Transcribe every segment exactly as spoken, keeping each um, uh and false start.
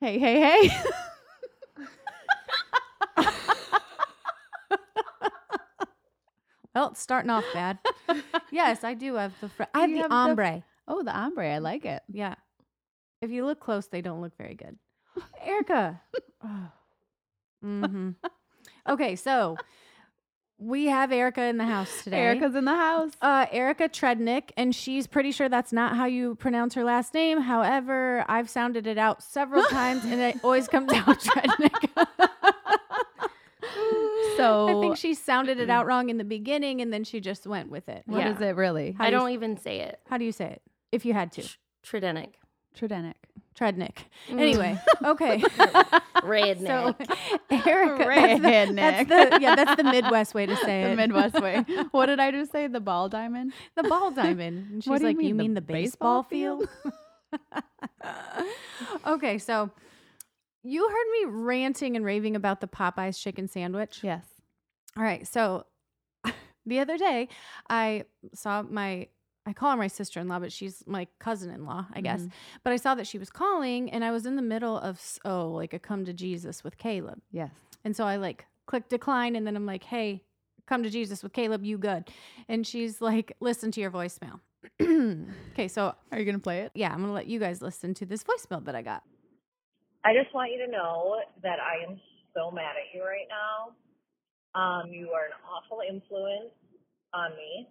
Hey, hey, hey. Well, it's starting off bad. Yes, I do have the fr- I have you the have ombre. The, oh, the ombre. I like it. Yeah. If you look close, they don't look very good. Erica. Oh. Mm-hmm. Okay, so we have Erica in the house today. Erica's in the house. Uh, Erica Trednick, and she's pretty sure that's not how you pronounce her last name. However, I've sounded it out several times, and it always comes out Trednick. So I think she sounded it out wrong in the beginning, and then she just went with it. What yeah. is it really? How I do don't you, even say it. How do you say it? If you had to. Trednick. Trednick. Trednick. Mm. Anyway, okay. Redneck. So, Erica. Redneck. That's the, that's the, yeah, that's the Midwest way to say it. The Midwest way. What did I just say? The ball diamond? The ball diamond. And she's what do like, you mean, you mean the, the baseball, baseball field? field? Okay, so you heard me ranting and raving about the Popeye's chicken sandwich. Yes. All right, so the other day I saw my... I call her my sister-in-law, but she's my cousin-in-law, I guess. Mm-hmm. But I saw that she was calling, and I was in the middle of, oh, like a come to Jesus with Caleb. Yes. And so I like click decline, and then I'm like, hey, come to Jesus with Caleb, you good. And she's like, listen to your voicemail. Okay, so. Are you going to play it? Yeah, I'm going to let you guys listen to this voicemail that I got. I just want you to know that I am so mad at you right now. Um, you are an awful influence on me.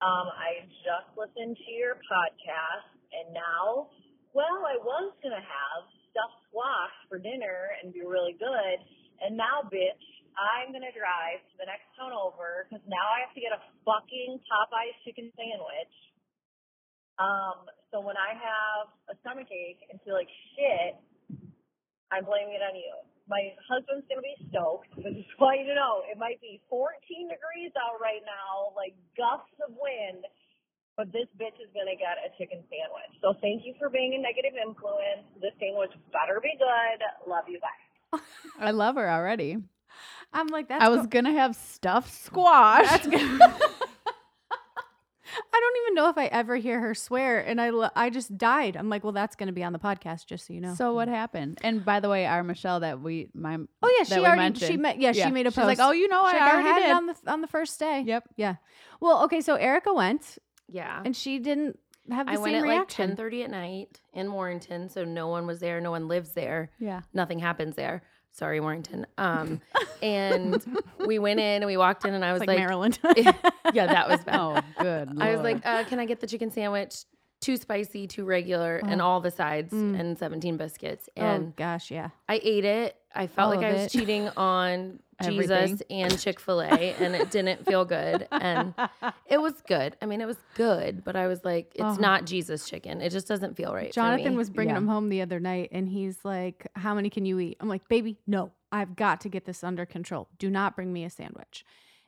Um, I just listened to your podcast, and now, well, I was going to have stuffed squash for dinner and be really good, and now, bitch, I'm going to drive to the next town over, because now I have to get a fucking Popeye's chicken sandwich. Um, so when I have a stomachache and feel like shit, I'm blaming it on you. My husband's going to be stoked. I just want you to know, it might be fourteen degrees out right now, like gusts of wind, but this bitch is going to get a chicken sandwich. So thank you for being a negative influence. This sandwich better be good. Love you, bye. I love her already. I'm like, that's I was going to have stuffed squash. That's good. I don't even know if I ever hear her swear, and I, lo- I just died. I'm like, well, that's going to be on the podcast, just so you know. So what happened? And by the way, our Michelle that we, my oh yeah, she already mentioned. she met yeah, yeah she made a She's post like, oh, you know, I, like, I already had did. it on the on the first day. Yep. Yeah. Well, okay, so Erica went. Yeah. And she didn't have the I same went at reaction. Like ten thirty at night in Warrington, so no one was there, no one lives there. Yeah. Nothing happens there. Sorry, Warrington. Um, and we went in and we walked in and I was it's like, like Maryland. Yeah, that was bad. Oh, good Lord. I was like, uh, can I get the chicken sandwich? Two spicy, two regular, oh. and all the sides mm. and seventeen biscuits. And oh, gosh, yeah. I ate it. I felt all like I was it. cheating on Jesus and Chick-fil-A and it didn't feel good. And it was good. I mean, it was good, but I was like, it's uh-huh. not Jesus chicken. It just doesn't feel right. Jonathan for me. was bringing yeah. him home the other night and he's like, how many can you eat? I'm like, baby, no, I've got to get this under control. Do not bring me a sandwich.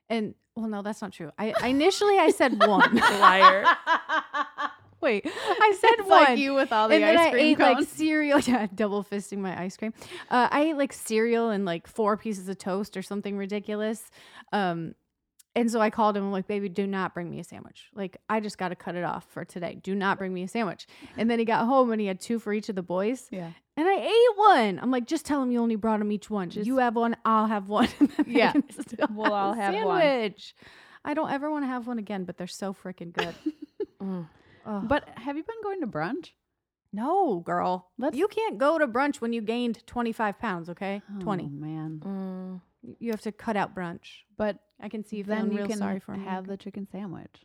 And well, no, that's not true. I, I initially I said one. Liar. Wait, I said it's one. Like you with all the and ice then I cream ate cones. Like cereal. Yeah, double fisting my ice cream. Uh, I ate like cereal and like four pieces of toast or something ridiculous. Um, and so I called him. I'm like, baby, do not bring me a sandwich. Like, I just got to cut it off for today. Do not bring me a sandwich. And then he got home and he had two for each of the boys. Yeah. And I ate one. I'm like, just tell him you only brought him each one. Just you have one. I'll have one. Yeah. We'll all have, have one. Sandwich. I don't ever want to have one again, but they're so freaking good. Mm. Ugh. But have you been going to brunch? No, girl. Let's you can't go to brunch when you gained twenty-five pounds, okay? Oh, twenty. Oh, man. Mm. You have to cut out brunch. But I can see you feeling real sorry for me. Then you can have the chicken sandwich.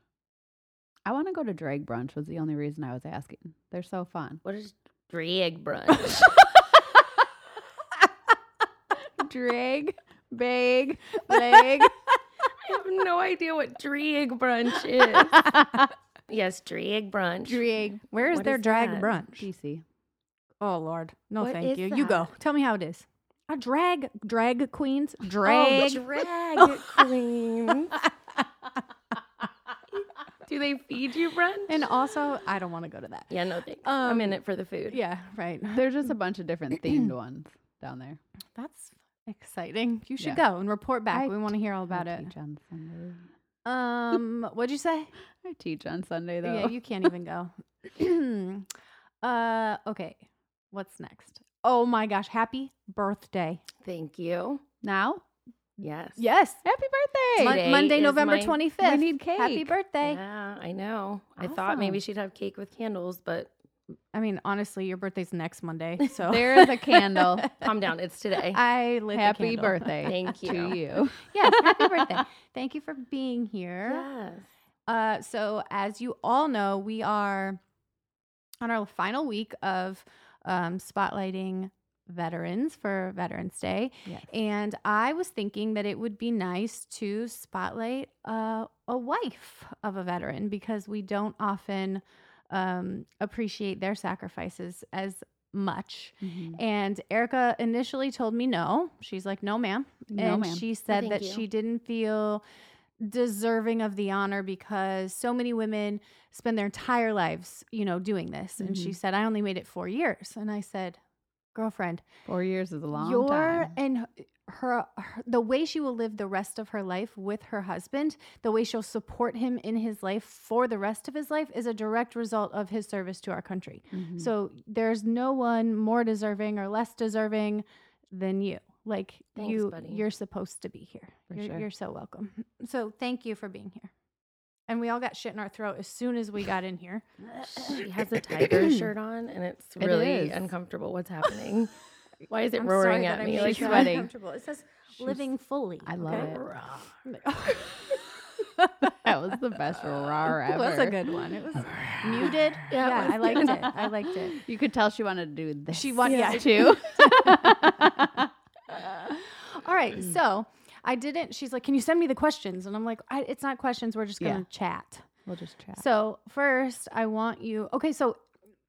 I want to go to drag brunch was the only reason I was asking. They're so fun. What is drag brunch? drag, bag, leg. no idea what Dreeg brunch is. Yes, Dreeg brunch. Dreeg. Where is what their is drag that? Brunch? D C. Oh, Lord. No, what thank you. That? You go. Tell me how it is. A drag, drag queens, drag, oh, drag oh. queens. Do they feed you brunch? And also, I don't want to go to that. Yeah, no thanks. Um, I'm in it for the food. Yeah, right. There's just a bunch of different themed ones down there. That's exciting. You should yeah. go and report back. I we want to hear all about I teach it. On Sunday. Um, what'd you say? I teach on Sunday though. Yeah, you can't even go. uh, okay. What's next? Oh my gosh! Happy birthday! Thank you. Now. Yes. Yes. Happy birthday. Mon- Monday, November twenty-fifth. We need cake. Happy birthday. Yeah, I know. Awesome. I thought maybe she'd have cake with candles, but. I mean, honestly, your birthday's next Monday. So there is a candle. Calm down. It's today. I lit happy the candle. Birthday. Thank you. To you. Yes. Happy birthday. Thank you for being here. Yes. Uh, so as you all know, we are on our final week of um, spotlighting veterans for Veterans Day. Yes. And I was thinking that it would be nice to spotlight uh, a wife of a veteran because we don't often um, appreciate their sacrifices as much. Mm-hmm. And Erica initially told me no. She's like, no, ma'am. No, and ma'am. She said oh, that you. She didn't feel deserving of the honor because so many women spend their entire lives, you know, doing this. Mm-hmm. And she said, I only made it four years. And I said, girlfriend, four years is a long your, time. And her, her, the way she will live the rest of her life with her husband, the way she'll support him in his life for the rest of his life is a direct result of his service to our country. Mm-hmm. So there's no one more deserving or less deserving than you. Like Thanks, you, buddy. You're supposed to be here. You're, sure. you're so welcome. So thank you for being here. And we all got shit in our throat as soon as we got in here. She has a tiger shirt on, and it's really it uncomfortable. What's happening? Why is it I'm roaring at me? Like sweating. Uncomfortable. It says She's, "living fully." I love okay? it. That was the best roar ever. It was a good one. It was muted. Yeah, yeah was I liked it. I liked it. You could tell she wanted to do this. She wanted yeah. to. All right, so. I didn't. She's like, can you send me the questions? And I'm like, I, it's not questions. We're just going to yeah. chat. We'll just chat. So first I want you. Okay. So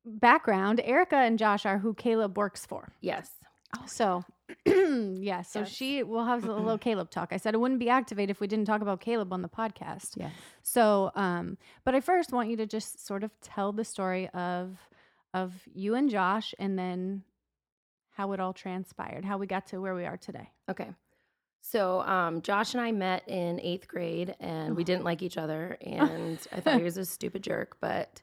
background, Erica and Josh are who Caleb works for. Yes. Oh, so yeah. So yes. she will have a little Caleb talk. I said it wouldn't be activated if we didn't talk about Caleb on the podcast. Yes. So, um, but I first want you to just sort of tell the story of, of you and Josh and then how it all transpired, how we got to where we are today. Okay. So um, Josh and I met in eighth grade, and we didn't like each other, and I thought he was a stupid jerk, but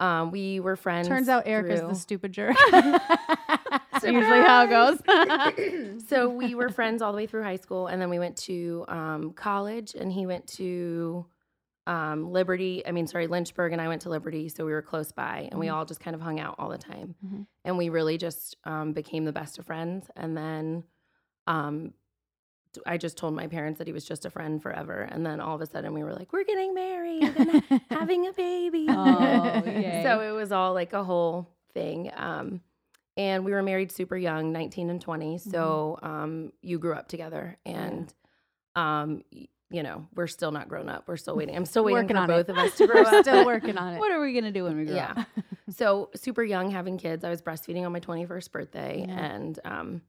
um, we were friends. Turns out Erica's through... the stupid jerk. That's usually how it goes. So we were friends all the way through high school, and then we went to um, college, and he went to um, Liberty, I mean, sorry, Lynchburg, and I went to Liberty, so we were close by, and mm-hmm. we all just kind of hung out all the time, mm-hmm. and we really just um, became the best of friends, and then... Um, I just told my parents that he was just a friend forever. And then all of a sudden we were like, we're getting married and having a baby. Oh, yay. So it was all like a whole thing. Um, and we were married super young, nineteen and twenty. So um, you grew up together and, um, you know, we're still not grown up. We're still waiting. I'm still waiting working for both it. Of us to grow up. We're still working on it. What are we going to do when we grow yeah. up? So super young, having kids. I was breastfeeding on my twenty-first birthday yeah. and, um,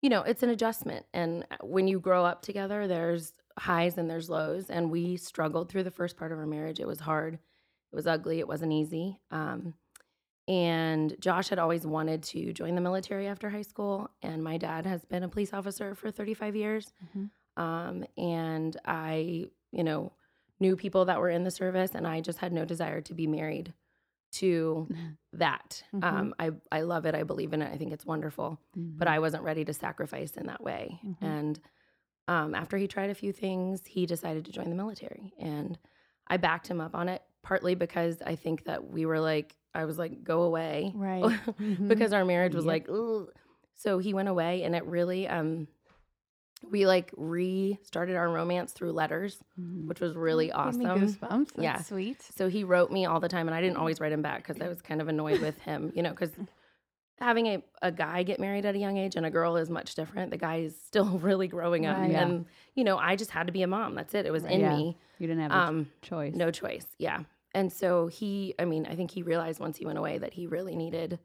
you know, it's an adjustment. And when you grow up together, there's highs and there's lows. And we struggled through the first part of our marriage. It was hard. It was ugly. It wasn't easy. Um, and Josh had always wanted to join the military after high school. And my dad has been a police officer for thirty-five years. Mm-hmm. Um, and I, you know, knew people that were in the service. And I just had no desire to be married to that. Mm-hmm. Um, I, I love it. I believe in it. I think it's wonderful, mm-hmm. but I wasn't ready to sacrifice in that way. Mm-hmm. And, um, after he tried a few things, he decided to join the military and I backed him up on it partly because I think that we were like, I was like, go away. Right. Mm-hmm. Because our marriage was yep. like, ooh. So he went away and it really, um, we like restarted our romance through letters, mm-hmm. which was really awesome. Give me goosebumps. That's yeah. sweet. So he wrote me all the time and I didn't always write him back because I was kind of annoyed with him, you know, because having a, a guy get married at a young age and a girl is much different. The guy is still really growing up. Right, yeah. And, you know, I just had to be a mom. That's it. It was right, in yeah. me. You didn't have um, a choice. No choice. Yeah. And so he, I mean, I think he realized once he went away that he really needed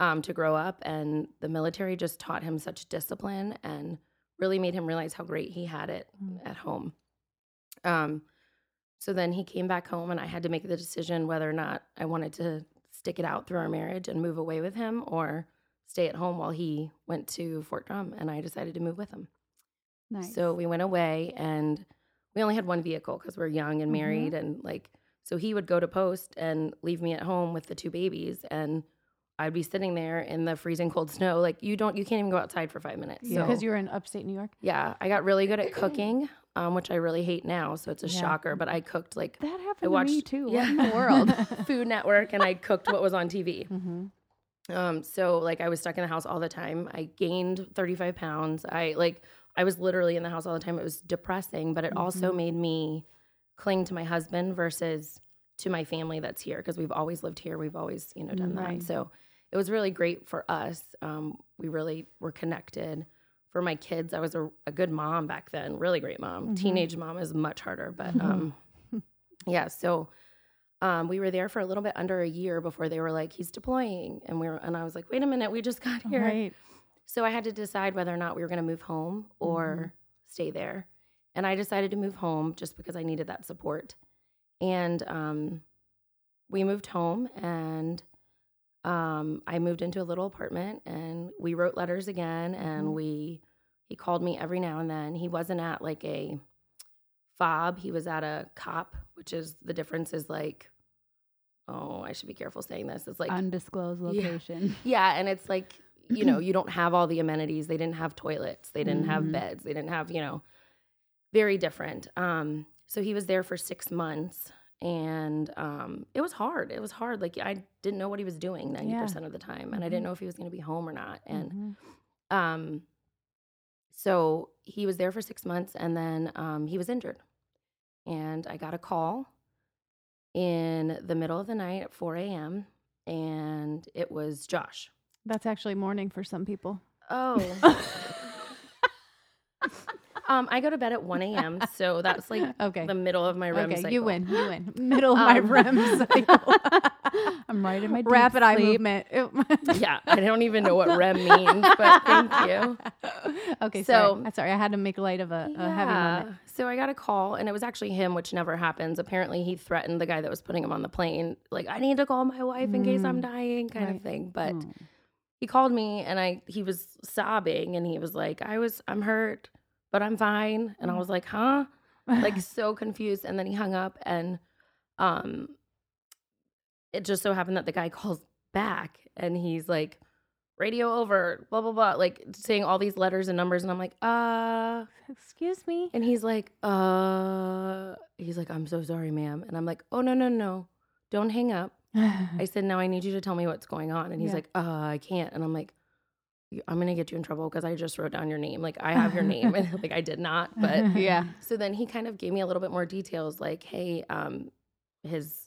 um, to grow up. And the military just taught him such discipline and really made him realize how great he had it mm. at home. Um, so then he came back home and I had to make the decision whether or not I wanted to stick it out through our marriage and move away with him or stay at home while he went to Fort Drum, and I decided to move with him. Nice. So we went away and we only had one vehicle because we're young and married mm-hmm. and like, so he would go to post and leave me at home with the two babies and I'd be sitting there in the freezing cold snow. Like you don't, you can't even go outside for five minutes. Yeah. So, because you were in upstate New York. Yeah. I got really good at cooking, um, which I really hate now. So it's a yeah. shocker, but I cooked like. That happened I watched, to me too. Yeah. What in the world? Food Network. And I cooked what was on T V. Mm-hmm. Um, so like I was stuck in the house all the time. I gained thirty-five pounds. I like, I was literally in the house all the time. It was depressing, but it mm-hmm. also made me cling to my husband versus to my family that's here. Cause we've always lived here. We've always, you know, done right. that. So it was really great for us. Um, we really were connected. For my kids, I was a, a good mom back then, really great mom. Mm-hmm. Teenage mom is much harder, but um, yeah. So um, we were there for a little bit under a year before they were like, he's deploying. And we were, and I was like, wait a minute, we just got here. Right. So I had to decide whether or not we were going to move home or mm-hmm. stay there. And I decided to move home just because I needed that support. And um, we moved home and Um, I moved into a little apartment and we wrote letters again and we, he called me every now and then. He wasn't at like a F O B. He was at a COP, which is the difference is like, oh, I should be careful saying this. It's like undisclosed location. Yeah. yeah and it's like, you know, you don't have all the amenities. They didn't have toilets. They didn't mm-hmm. have beds. They didn't have, you know, very different. Um, so he was there for six months. And um, it was hard. It was hard. Like, I didn't know what he was doing ninety percent yeah. of the time. And mm-hmm. I didn't know if he was going to be home or not. And mm-hmm. um, so he was there for six months, and then um, he was injured. And I got a call in the middle of the night at four a.m., and it was Josh. That's actually morning for some people. Oh. Um, I go to bed at one a.m., so that's like okay. the middle of my REM okay, cycle. You win, you win. Middle of um, my REM cycle. I'm right in my deep rapid eye movement. Yeah, I don't even know what REM means, but thank you. Okay, so sorry. I'm sorry, I had to make light of a, yeah. a heavy moment. So I got a call, and it was actually him, which never happens. Apparently, he threatened the guy that was putting him on the plane, like I need to call my wife mm. in case I'm dying, kind right. of thing. But mm. he called me, and I he was sobbing, and he was like, "I was, I'm hurt, but I'm fine." And I was like, huh? Like so confused. And then he hung up, and um, it just so happened that the guy calls back and he's like, radio over, blah, blah, blah. Like saying all these letters and numbers. And I'm like, uh, excuse me. And he's like, uh, he's like, I'm so sorry, ma'am. And I'm like, oh no, no, no, don't hang up. I said, no, I need you to tell me what's going on. And he's yeah. like, uh, I can't. And I'm like, I'm going to get you in trouble because I just wrote down your name. Like, I have your name. And like, I did not. But yeah. So then he kind of gave me a little bit more details. Like, hey, um, his,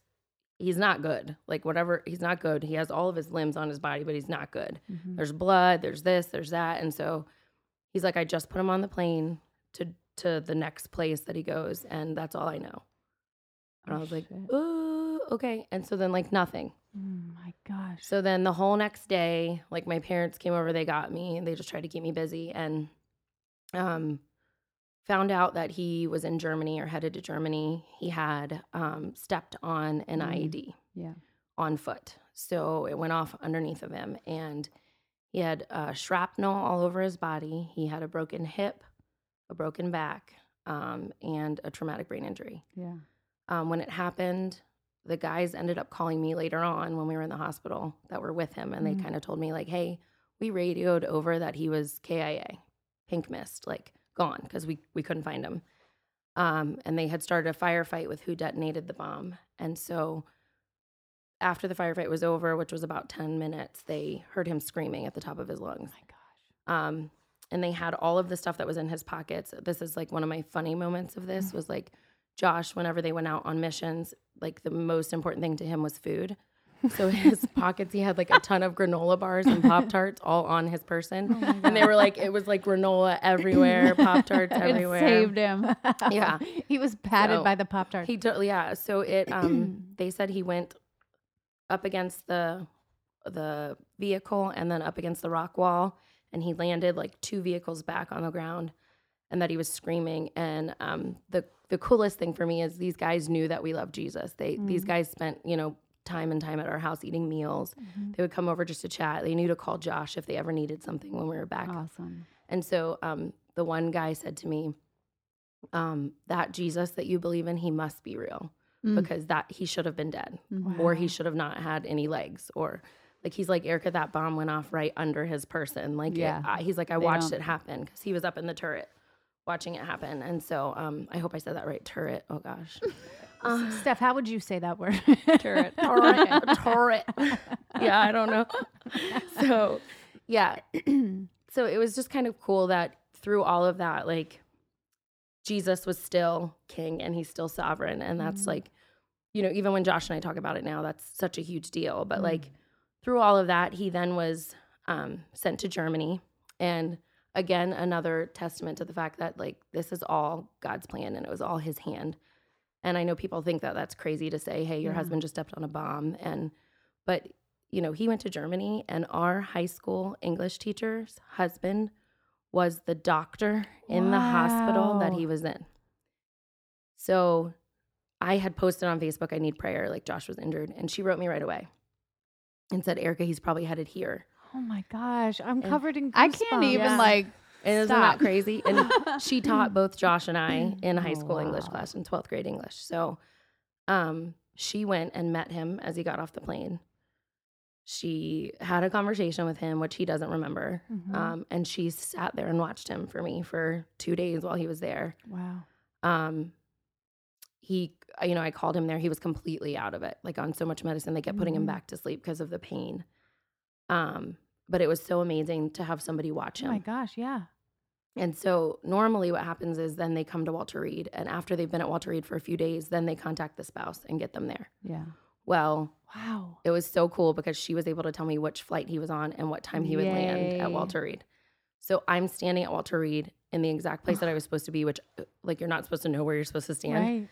he's not good. Like, whatever, he's not good. He has all of his limbs on his body, but he's not good. Mm-hmm. There's blood, there's this, there's that. And so he's like, I just put him on the plane to, to the next place that he goes. And that's all I know. And oh, I was shit. like, ooh, okay. And so then like nothing. Oh my gosh. So then the whole next day, like my parents came over, they got me, and they just tried to keep me busy, and um, found out that he was in Germany or headed to Germany. He had um, stepped on an mm. I E D yeah. on foot. So it went off underneath of him, and he had uh, shrapnel all over his body. He had a broken hip, a broken back, um, and a traumatic brain injury. Yeah. Um, when it happened, the guys ended up calling me later on when we were in the hospital that were with him. And mm-hmm. they kind of told me like, hey, we radioed over that he was K I A, pink mist, like gone, because we, we couldn't find him. Um, and they had started a firefight with who detonated the bomb. And so after the firefight was over, which was about ten minutes, they heard him screaming at the top of his lungs. Oh my gosh. Um, and they had all of the stuff that was in his pockets. This is like one of my funny moments of this mm-hmm. was like, Josh, whenever they went out on missions, like the most important thing to him was food. So in his pockets, he had like a ton of granola bars and Pop-Tarts all on his person. Oh, and they were like, it was like granola everywhere, Pop-Tarts everywhere. It saved him. Yeah. He was patted so by the Pop-Tarts. He totally, yeah. So it, um, they said he went up against the the vehicle and then up against the rock wall. And he landed like two vehicles back on the ground and that he was screaming. And um, the the coolest thing for me is these guys knew that we loved Jesus. They mm. These guys spent, you know, time and time at our house eating meals. Mm-hmm. They would come over just to chat. They knew to call Josh if they ever needed something when we were back. Awesome. And so um, the one guy said to me, um, that Jesus that you believe in, he must be real mm. because that he should have been dead wow. or he should have not had any legs or like, he's like, Erica, that bomb went off right under his person. Like, yeah. it, I, he's like, I they watched don't. it happen because he was up in the turret watching it happen. And so um, I hope I said that right. Turret. Oh, gosh. Uh, Steph, how would you say that word? Turret. Turret. Turret. Yeah, I don't know. So, yeah. So it was just kind of cool that through all of that, like, Jesus was still king and he's still sovereign. And that's, mm-hmm. like, you know, even when Josh and I talk about it now, that's such a huge deal. But, mm-hmm. like, through all of that, he then was um, sent to Germany. And, again, another testament to the fact that, like, this is all God's plan and it was all his hand. And I know people think that that's crazy to say, hey, your yeah. husband just stepped on a bomb. And, but, you know, he went to Germany and our high school English teacher's husband was the doctor in wow. the hospital that he was in. So I had posted on Facebook, I need prayer, like Josh was injured. And she wrote me right away and said, Erica, he's probably headed here. Oh my gosh, I'm and covered in goosebumps. I can't even yeah. like... And isn't that crazy? And she taught both Josh and I in high school oh, wow. English class in twelfth grade English. So um, she went and met him as he got off the plane. She had a conversation with him, which he doesn't remember. Mm-hmm. Um, and she sat there and watched him for me for two days while he was there. Wow. Um, he, you know, I called him there. He was completely out of it, like on so much medicine. They kept mm-hmm. putting him back to sleep because of the pain. Um. But it was so amazing to have somebody watch him. Oh my gosh, yeah. And so normally what happens is then they come to Walter Reed, and after they've been at Walter Reed for a few days, then they contact the spouse and get them there. Yeah. Well, wow. It was so cool because she was able to tell me which flight he was on and what time he would Yay. land at Walter Reed. So I'm standing at Walter Reed in the exact place that I was supposed to be, which, like, you're not supposed to know where you're supposed to stand. Right.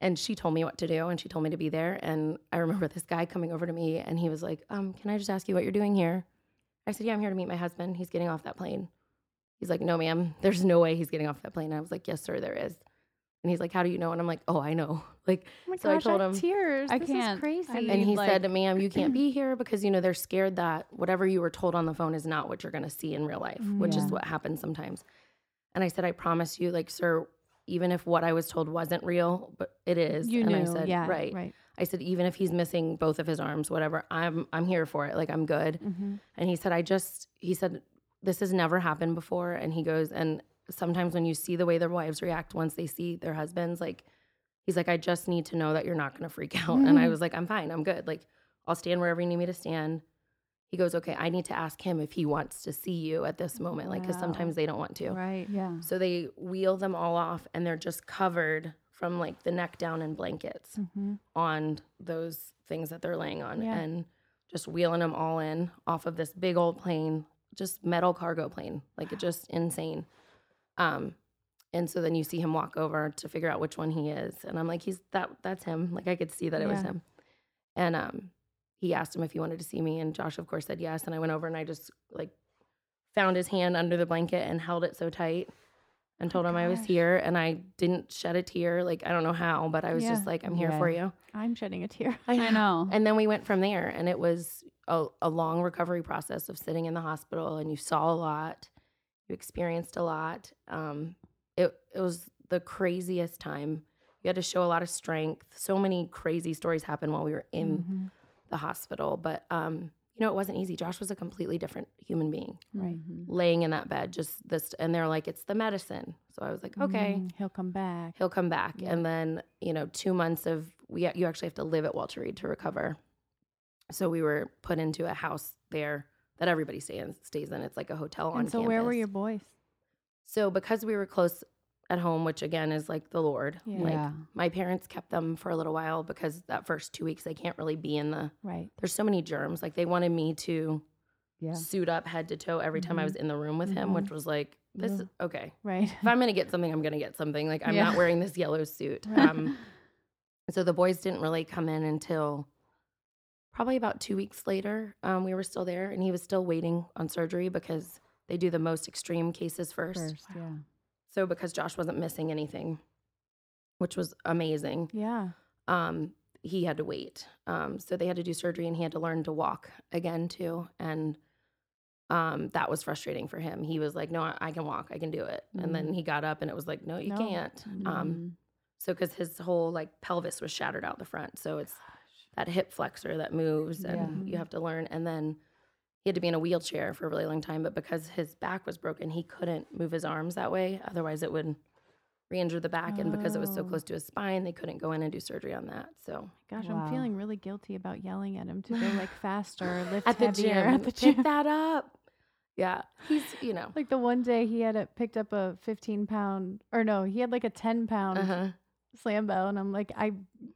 And she told me what to do, and she told me to be there. And I remember this guy coming over to me, and he was like, um, can I just ask you what you're doing here? I said, yeah, I'm here to meet my husband. He's getting off that plane. He's like, no, ma'am, there's no way he's getting off that plane. I was like, yes, sir, there is. And he's like, how do you know? And I'm like, oh, I know. Like, oh my so gosh, I told him, tears. I this can't. Is crazy. I mean, and he like, said, ma'am, you can't be here because, you know, they're scared that whatever you were told on the phone is not what you're going to see in real life, which yeah. is what happens sometimes. And I said, I promise you, like, sir, even if what I was told wasn't real, but it is. You and knew. I said, yeah, right. right. I said, even if he's missing both of his arms, whatever, I'm I'm here for it. Like, I'm good. Mm-hmm. And he said, I just, he said, this has never happened before. And he goes, and sometimes when you see the way their wives react once they see their husbands, like, he's like, I just need to know that you're not going to freak out. Mm-hmm. And I was like, I'm fine. I'm good. Like, I'll stand wherever you need me to stand. He goes, okay, I need to ask him if he wants to see you at this moment. Like, because wow. sometimes they don't want to. Right, yeah. So they wheel them all off, and they're just covered from like the neck down in blankets mm-hmm. on those things that they're laying on yeah. and just wheeling them all in off of this big old plane, just metal cargo plane, like wow. it just insane. Um, and so then you see him walk over to figure out which one he is. And I'm like, he's that, that's him. Like, I could see that it yeah. was him. And um, he asked him if he wanted to see me. And Josh of course said yes. And I went over and I just like found his hand under the blanket and held it so tight. And told oh him gosh. I was here, and I didn't shed a tear. Like, I don't know how, but I was yeah. just like, I'm here yeah. for you. I'm shedding a tear. I know. I know. And then we went from there, and it was a, a long recovery process of sitting in the hospital, and you saw a lot. You experienced a lot. Um, it, it was the craziest time. You had to show a lot of strength. So many crazy stories happened while we were in mm-hmm. the hospital. But, um, you know, it wasn't easy. Josh was a completely different human being. Right. Laying in that bed, just this, and they're like, it's the medicine. So I was like, okay. Mm, he'll come back. He'll come back. Yeah. And then, you know, two months of, we you actually have to live at Walter Reed to recover. So we were put into a house there that everybody stays, stays in. It's like a hotel and on so campus. So where were your boys? So because we were close at home, which again is like the Lord. Yeah. Like my parents kept them for a little while because that first two weeks they can't really be in the, right. There's so many germs. Like they wanted me to yeah. suit up head to toe every mm-hmm. time I was in the room with mm-hmm. him, which was like, this yeah. is okay. Right. If I'm going to get something, I'm going to get something. Like I'm yeah. not wearing this yellow suit. Um, so the boys didn't really come in until probably about two weeks later. Um, we were still there and he was still waiting on surgery because they do the most extreme cases first. first wow. Yeah. So because Josh wasn't missing anything, which was amazing. Yeah. Um, he had to wait. Um, so they had to do surgery and he had to learn to walk again too. And um, that was frustrating for him. He was like, no, I, I can walk. I can do it. Mm-hmm. And then he got up and it was like, no, you no. can't. Mm-hmm. Um, so because his whole like pelvis was shattered out the front. So it's Gosh. That hip flexor that moves and yeah. you have to learn. And then he had to be in a wheelchair for a really long time, but because his back was broken, he couldn't move his arms that way. Otherwise, it would re-injure the back, oh. and because it was so close to his spine, they couldn't go in and do surgery on that. So, gosh, wow. I'm feeling really guilty about yelling at him to go like faster, lift at heavier, the at the gym. Pick that up. Yeah, he's you know like the one day he had a, picked up a fifteen pound, or no, he had like a ten pound uh-huh. slam bell, and I'm like, I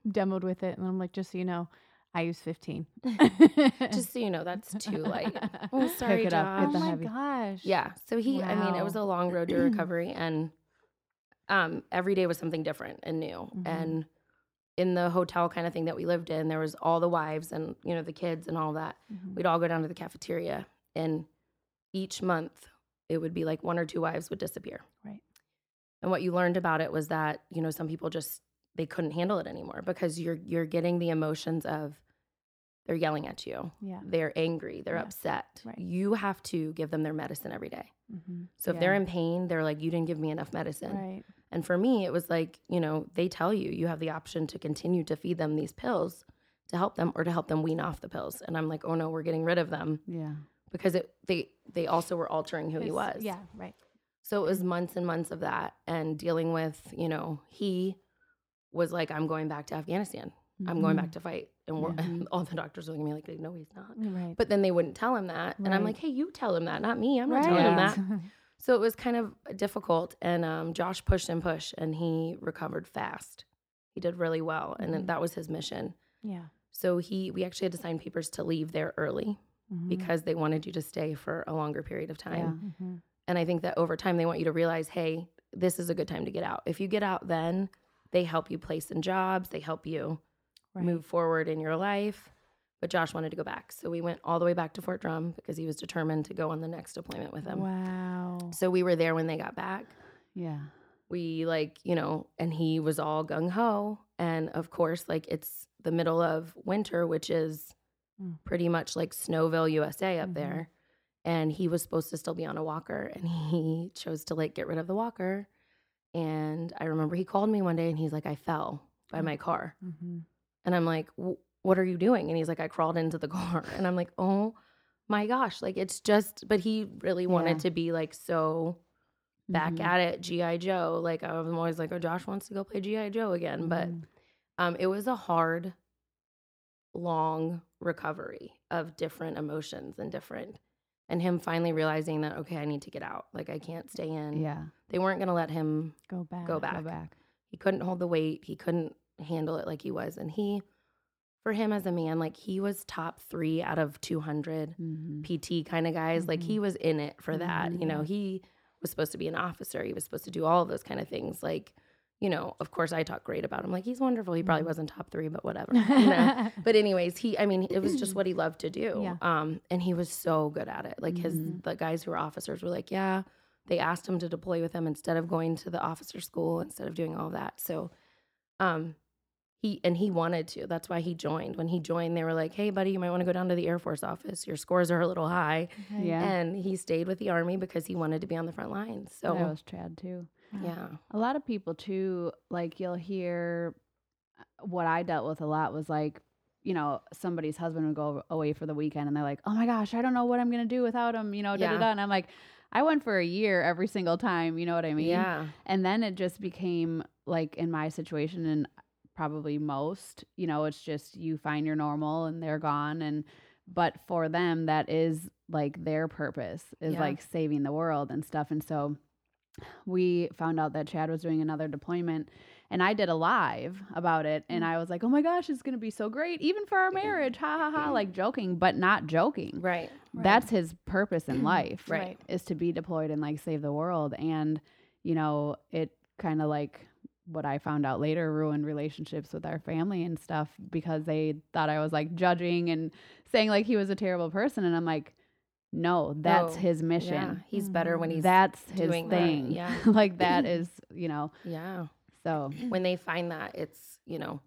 demoed with it, and I'm like, just so you know. I use fifteen. Just so you know, that's too light. Oh, sorry, Josh. Up, oh, my heavy. Gosh. Yeah. So he, wow. I mean, it was a long road to recovery, and um, every day was something different and new. Mm-hmm. And in the hotel kind of thing that we lived in, there was all the wives and, you know, the kids and all that. Mm-hmm. We'd all go down to the cafeteria, and each month it would be like one or two wives would disappear. Right. And what you learned about it was that, you know, some people just, they couldn't handle it anymore because you're you're getting the emotions of they're yelling at you. Yeah. They're angry. They're yeah. upset. Right. You have to give them their medicine every day. Mm-hmm. So yeah. if they're in pain, they're like, you didn't give me enough medicine. Right. And for me, it was like, you know, they tell you, you have the option to continue to feed them these pills to help them or to help them wean off the pills. And I'm like, oh no, we're getting rid of them. Yeah. Because it they, they also were altering who it's, he was. Yeah, right. So it was months and months of that and dealing with, you know, he was like, I'm going back to Afghanistan. Mm-hmm. I'm going back to fight. And, we're, yeah. and all the doctors were looking at me like, no, he's not. Right. But then they wouldn't tell him that. Right. And I'm like, hey, you tell him that, not me. I'm not right. telling him that. So it was kind of difficult. And um, Josh pushed and pushed, and he recovered fast. He did really well. Mm-hmm. And that was his mission. Yeah. So he, we actually had to sign papers to leave there early mm-hmm. because they wanted you to stay for a longer period of time. Yeah. Mm-hmm. And I think that over time, they want you to realize, hey, this is a good time to get out. If you get out then, they help you place in jobs. They help you right. move forward in your life. But Josh wanted to go back. So we went all the way back to Fort Drum because he was determined to go on the next deployment with him. Wow. So we were there when they got back. Yeah. We like, you know, and he was all gung-ho. And of course, like it's the middle of winter, which is mm. pretty much like Snowville, U S A up mm-hmm. there. And he was supposed to still be on a walker. And he chose to like get rid of the walker. And I remember he called me one day and he's like, I fell by my car. Mm-hmm. And I'm like, what are you doing? And he's like, I crawled into the car. And I'm like, oh my gosh. Like, it's just, but he really wanted yeah. to be like, so back mm-hmm. at it, G I. Joe. Like I'm always like, oh, Josh wants to go play G I. Joe again. Mm-hmm. But um, it was a hard, long recovery of different emotions and different And him finally realizing that, okay, I need to get out. Like, I can't stay in. Yeah. They weren't going to let him go back, go back. Go back. He couldn't hold the weight. He couldn't handle it like he was. And he, for him as a man, like, he was top three out of two hundred mm-hmm. P T kind of guys. Mm-hmm. Like, he was in it for that. Mm-hmm. You know, he was supposed to be an officer. He was supposed to do all of those kind of things. Like, you know, of course, I talk great about him. Like, he's wonderful. He mm-hmm. probably wasn't top three, but whatever. You know? But anyways, he, I mean, it was just what he loved to do. Yeah. Um, and he was so good at it. Like, his mm-hmm. the guys who were officers were like, yeah, they asked him to deploy with them instead of going to the officer school, instead of doing all of that. So um, he, and he wanted to. That's why he joined. When he joined, they were like, hey, buddy, you might want to go down to the Air Force office. Your scores are a little high. Okay. Yeah. And he stayed with the Army because he wanted to be on the front lines. So that was Chad, too. Yeah. A lot of people too, like you'll hear what I dealt with a lot was like, you know, somebody's husband would go away for the weekend and they're like, oh my gosh, I don't know what I'm going to do without him. You know, yeah. da da da. And I'm like, I went for a year every single time. You know what I mean? Yeah. And then it just became like in my situation and probably most, you know, it's just you find your normal and they're gone. And, but for them, that is like their purpose is yeah. like saving the world and stuff. And so we found out that Chad was doing another deployment, and I did a live about it. And I was like, oh my gosh, it's going to be so great, even for our marriage. Ha ha ha. Like joking, but not joking. Right. right. That's his purpose in life. Right. right. Is to be deployed and like save the world. And, you know, it kind of like what I found out later ruined relationships with our family and stuff, because they thought I was like judging and saying like he was a terrible person. And I'm like, no, that's oh, his mission. Yeah. He's better when he's that's his doing thing. That. Yeah. Like that is, you know. Yeah. So when they find that, it's, you know,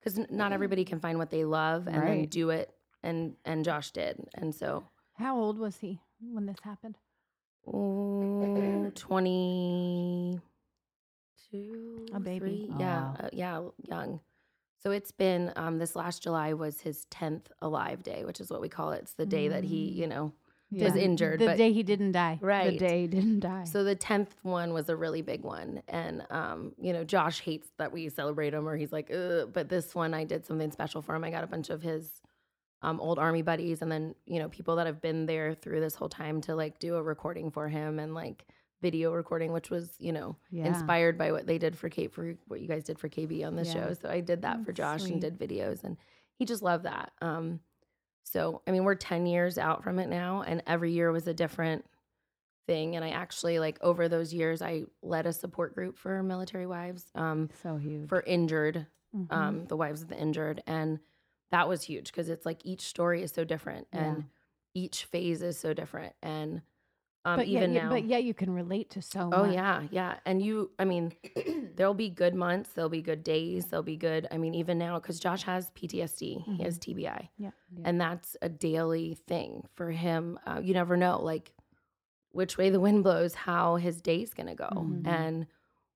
because n- not everybody can find what they love and right. then do it. And and Josh did. And so. How old was he when this happened? Oh, twenty-two. A baby. Three? Yeah. Oh. Uh, yeah. Young. So it's been um, this last July was his tenth alive day, which is what we call it. It's the day mm. that he, you know. Yeah. Was injured. The but day he didn't die. Right. The day he didn't die. So the tenth one was a really big one. And, um, you know, Josh hates that we celebrate him, or he's like, ugh. But this one I did something special for him. I got a bunch of his um, old Army buddies, and then, you know, people that have been there through this whole time to like do a recording for him, and like video recording, which was, you know, yeah. inspired by what they did for K for what you guys did for K B on the yeah. show. So I did that That's for Josh sweet. And did videos, and he just loved that. Um, So, I mean, we're ten years out from it now, and every year was a different thing. And I actually, like, over those years, I led a support group for military wives. Um, so huge. For injured, mm-hmm. um, the wives of the injured. And that was huge, because it's like each story is so different, and yeah. each phase is so different. And um, but even yet, now. But yeah, you can relate to so oh, much. Oh, yeah, yeah. And you, I mean, there'll be good months, there'll be good days, there'll be good, I mean, even now, because Josh has P T S D, mm-hmm. he has T B I. Yeah, yeah. And that's a daily thing for him. Uh, you never know, like, which way the wind blows, how his day's going to go. Mm-hmm. And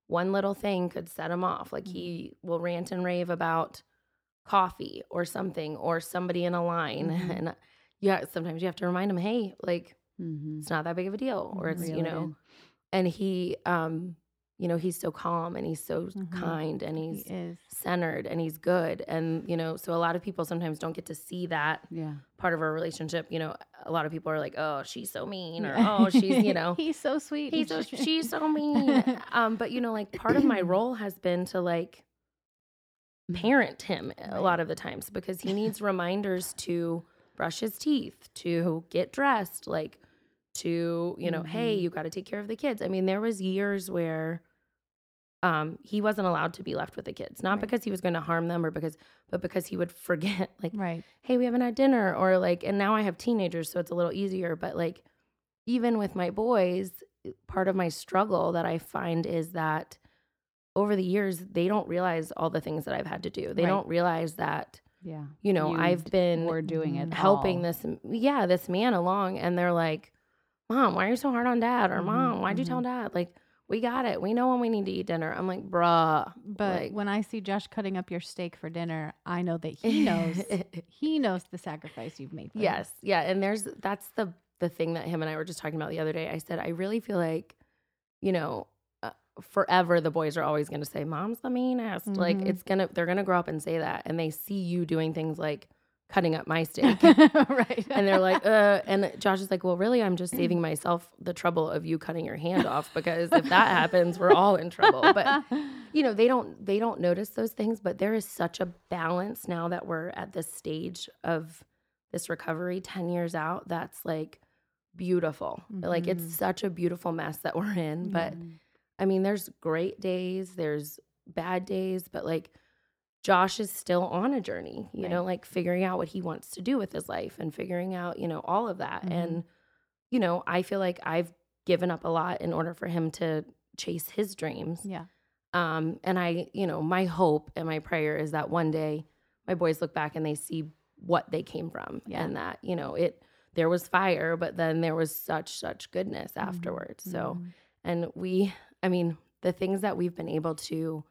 one little thing could set him off. Like, mm-hmm. he will rant and rave about coffee or something, or somebody in a line. Mm-hmm. And yeah, sometimes you have to remind him, hey, like, mm-hmm. it's not that big of a deal, or it's, really? You know, and he, um, you know, he's so calm, and he's so mm-hmm. kind, and he's he centered, and he's good. And, you know, so a lot of people sometimes don't get to see that yeah. part of our relationship. You know, a lot of people are like, oh, she's so mean, or, oh, she's, you know, he's so sweet. He's so, she's so mean. Um, but you know, like part of my role has been to like parent him a lot of the times, because he needs reminders to brush his teeth, to get dressed, like, to, you know, mm-hmm. hey, you got to take care of the kids. I mean, there was years where um, he wasn't allowed to be left with the kids, not right. because he was going to harm them, or because, but because he would forget, like, right. hey, we haven't had dinner, or like, and now I have teenagers, so it's a little easier. But like, even with my boys, part of my struggle that I find is that over the years, they don't realize all the things that I've had to do. They right. don't realize that, yeah, you know, You'd, I've been we're doing it helping all. this, yeah, this man along, and they're like, Mom, why are you so hard on Dad? Or Mom, why'd you mm-hmm. tell Dad? Like, we got it. We know when we need to eat dinner. I'm like, bruh. But like, when I see Josh cutting up your steak for dinner, I know that he knows. He knows the sacrifice you've made for yes, him. Yeah. And there's that's the the thing that him and I were just talking about the other day. I said, I really feel like, you know, uh, forever the boys are always going to say, Mom's the meanest. Mm-hmm. Like, it's gonna they're gonna grow up and say that, and they see you doing things like cutting up my steak. Right. And they're like, uh, and Josh is like, well, really, I'm just saving myself the trouble of you cutting your hand off, because if that happens, we're all in trouble. But, you know, they don't, they don't notice those things, but there is such a balance now that we're at this stage of this recovery ten years out. That's like beautiful. Mm-hmm. Like, it's such a beautiful mess that we're in, but mm-hmm. I mean, there's great days, there's bad days, but like, Josh is still on a journey, you right. know, like figuring out what he wants to do with his life, and figuring out, you know, all of that. Mm-hmm. And, you know, I feel like I've given up a lot in order for him to chase his dreams. Yeah. Um, and I, you know, my hope and my prayer is that one day my boys look back and they see what they came from yeah. and that, you know, it, there was fire, but then there was such, such goodness mm-hmm. afterwards. So, mm-hmm. and we, I mean, the things that we've been able to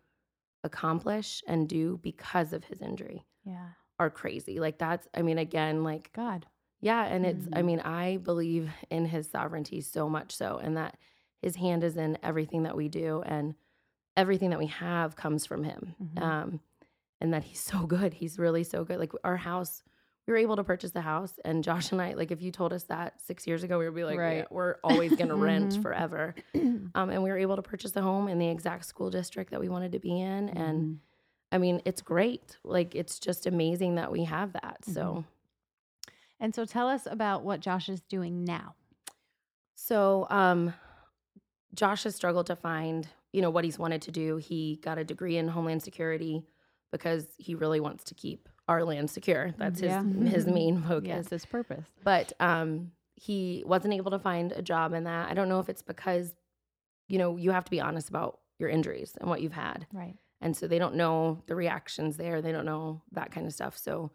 accomplish and do because of his injury yeah are crazy. Like, that's, I mean, again, like God, yeah. And it's, mm-hmm. I mean, I believe in his sovereignty so much so, and that his hand is in everything that we do, and everything that we have comes from him. Mm-hmm. Um, and that he's so good. He's really so good. Like, our house, we were able to purchase the house, and Josh and I, like, if you told us that six years ago, we would be like, right. yeah, we're always going to rent forever. Um, and we were able to purchase the home in the exact school district that we wanted to be in. Mm-hmm. And I mean, it's great. Like, it's just amazing that we have that. Mm-hmm. So. And so tell us about what Josh is doing now. So um, Josh has struggled to find, you know, what he's wanted to do. He got a degree in Homeland Security because he really wants to keep our land secure. That's his, yeah. his main focus. Yes, his purpose. But um, he wasn't able to find a job in that. I don't know if it's because, you know, you have to be honest about your injuries and what you've had. Right. And so they don't know the reactions there. They don't know that kind of stuff. So,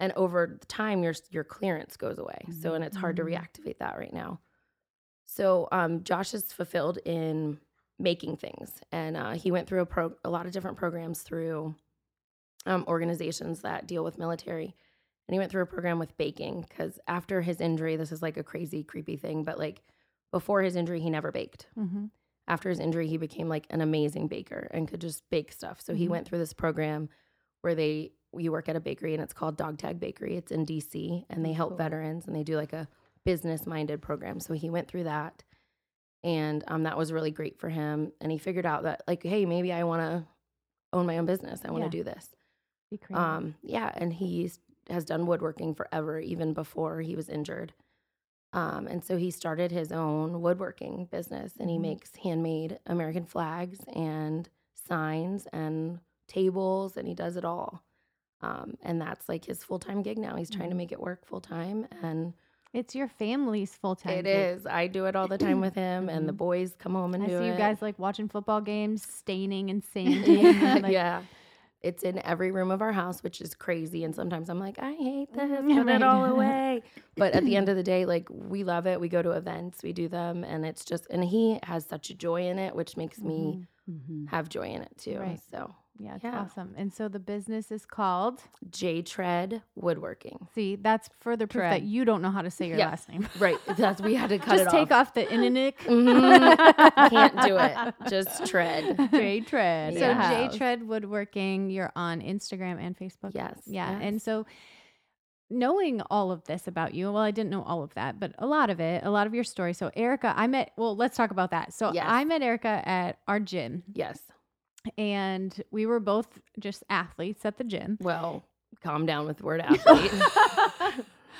and over the time, your your clearance goes away. Mm-hmm. So, and it's hard mm-hmm. to reactivate that right now. So um, Josh is fulfilled in making things. And uh, he went through a, pro- a lot of different programs through Um, organizations that deal with military. And he went through a program with baking because after his injury, this is like a crazy, creepy thing, but like before his injury, he never baked. Mm-hmm. After his injury, he became like an amazing baker and could just bake stuff. So mm-hmm. he went through this program where they, you work at a bakery and it's called Dog Tag Bakery. It's in D C and they help cool. veterans and they do like a business minded program. So he went through that and um, that was really great for him. And he figured out that like, hey, maybe I want to own my own business. I want to yeah. do this. Um, yeah, and he has done woodworking forever, even before he was injured. Um, and so he started his own woodworking business, and he makes handmade American flags and signs and tables, and he does it all. Um, and that's like his full-time gig now. He's trying to make it work full-time. And it's your family's full-time It gig. Is. I do it all the time with him, and the boys come home and I do it. I see you guys like watching football games, staining and sanding. yeah. Like, yeah. It's in every room of our house, which is crazy. And sometimes I'm like, I hate this. Put it all away. But at the end of the day, like, we love it. We go to events. We do them. And it's just – and he has such a joy in it, which makes me mm-hmm. have joy in it too. Right. So, yeah, it's yeah. awesome. And so the business is called? J Tread Woodworking. See, that's further proof Tread. That you don't know how to say your yes. last name. Right. That's We had to cut just it off. Just take off the N N I C. Mm-hmm. Can't do it. Just Tread. J Tread. So yeah. J Tread Woodworking, you're on Instagram and Facebook? Yes. Yeah. Yes. And so knowing all of this about you, well, I didn't know all of that, but a lot of it, a lot of your story. So Erica, I met – well, let's talk about that. So yes. I met Erica at our gym. Yes. And we were both just athletes at the gym. Well, calm down with the word athlete.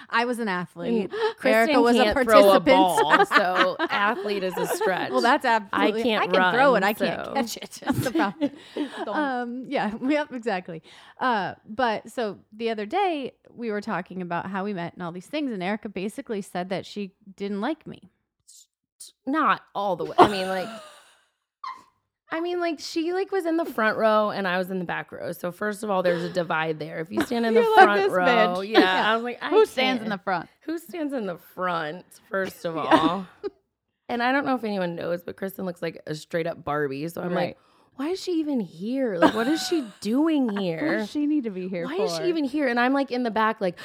I was an athlete. Kristen Erica was can't a participant. Throw a ball, so athlete is a stretch. Well, that's absolutely. I can't I can run, throw it. I so. Can't catch it. That's the problem. um, yeah, yep, exactly. Uh, but so the other day we were talking about how we met and all these things, and Erica basically said that she didn't like me. Not all the way. I mean, like. I mean, like, she, like, was in the front row, and I was in the back row. So, first of all, there's a divide there. If you stand in the front row. Yeah, yeah. I was like, I Who stands can't. in the front? Who stands in the front, first of all? And I don't know if anyone knows, but Kristen looks like a straight-up Barbie. So, I'm right. like, why is she even here? Like, what is she doing here? What does she need to be here why for? Why is she even here? And I'm, like, in the back, like...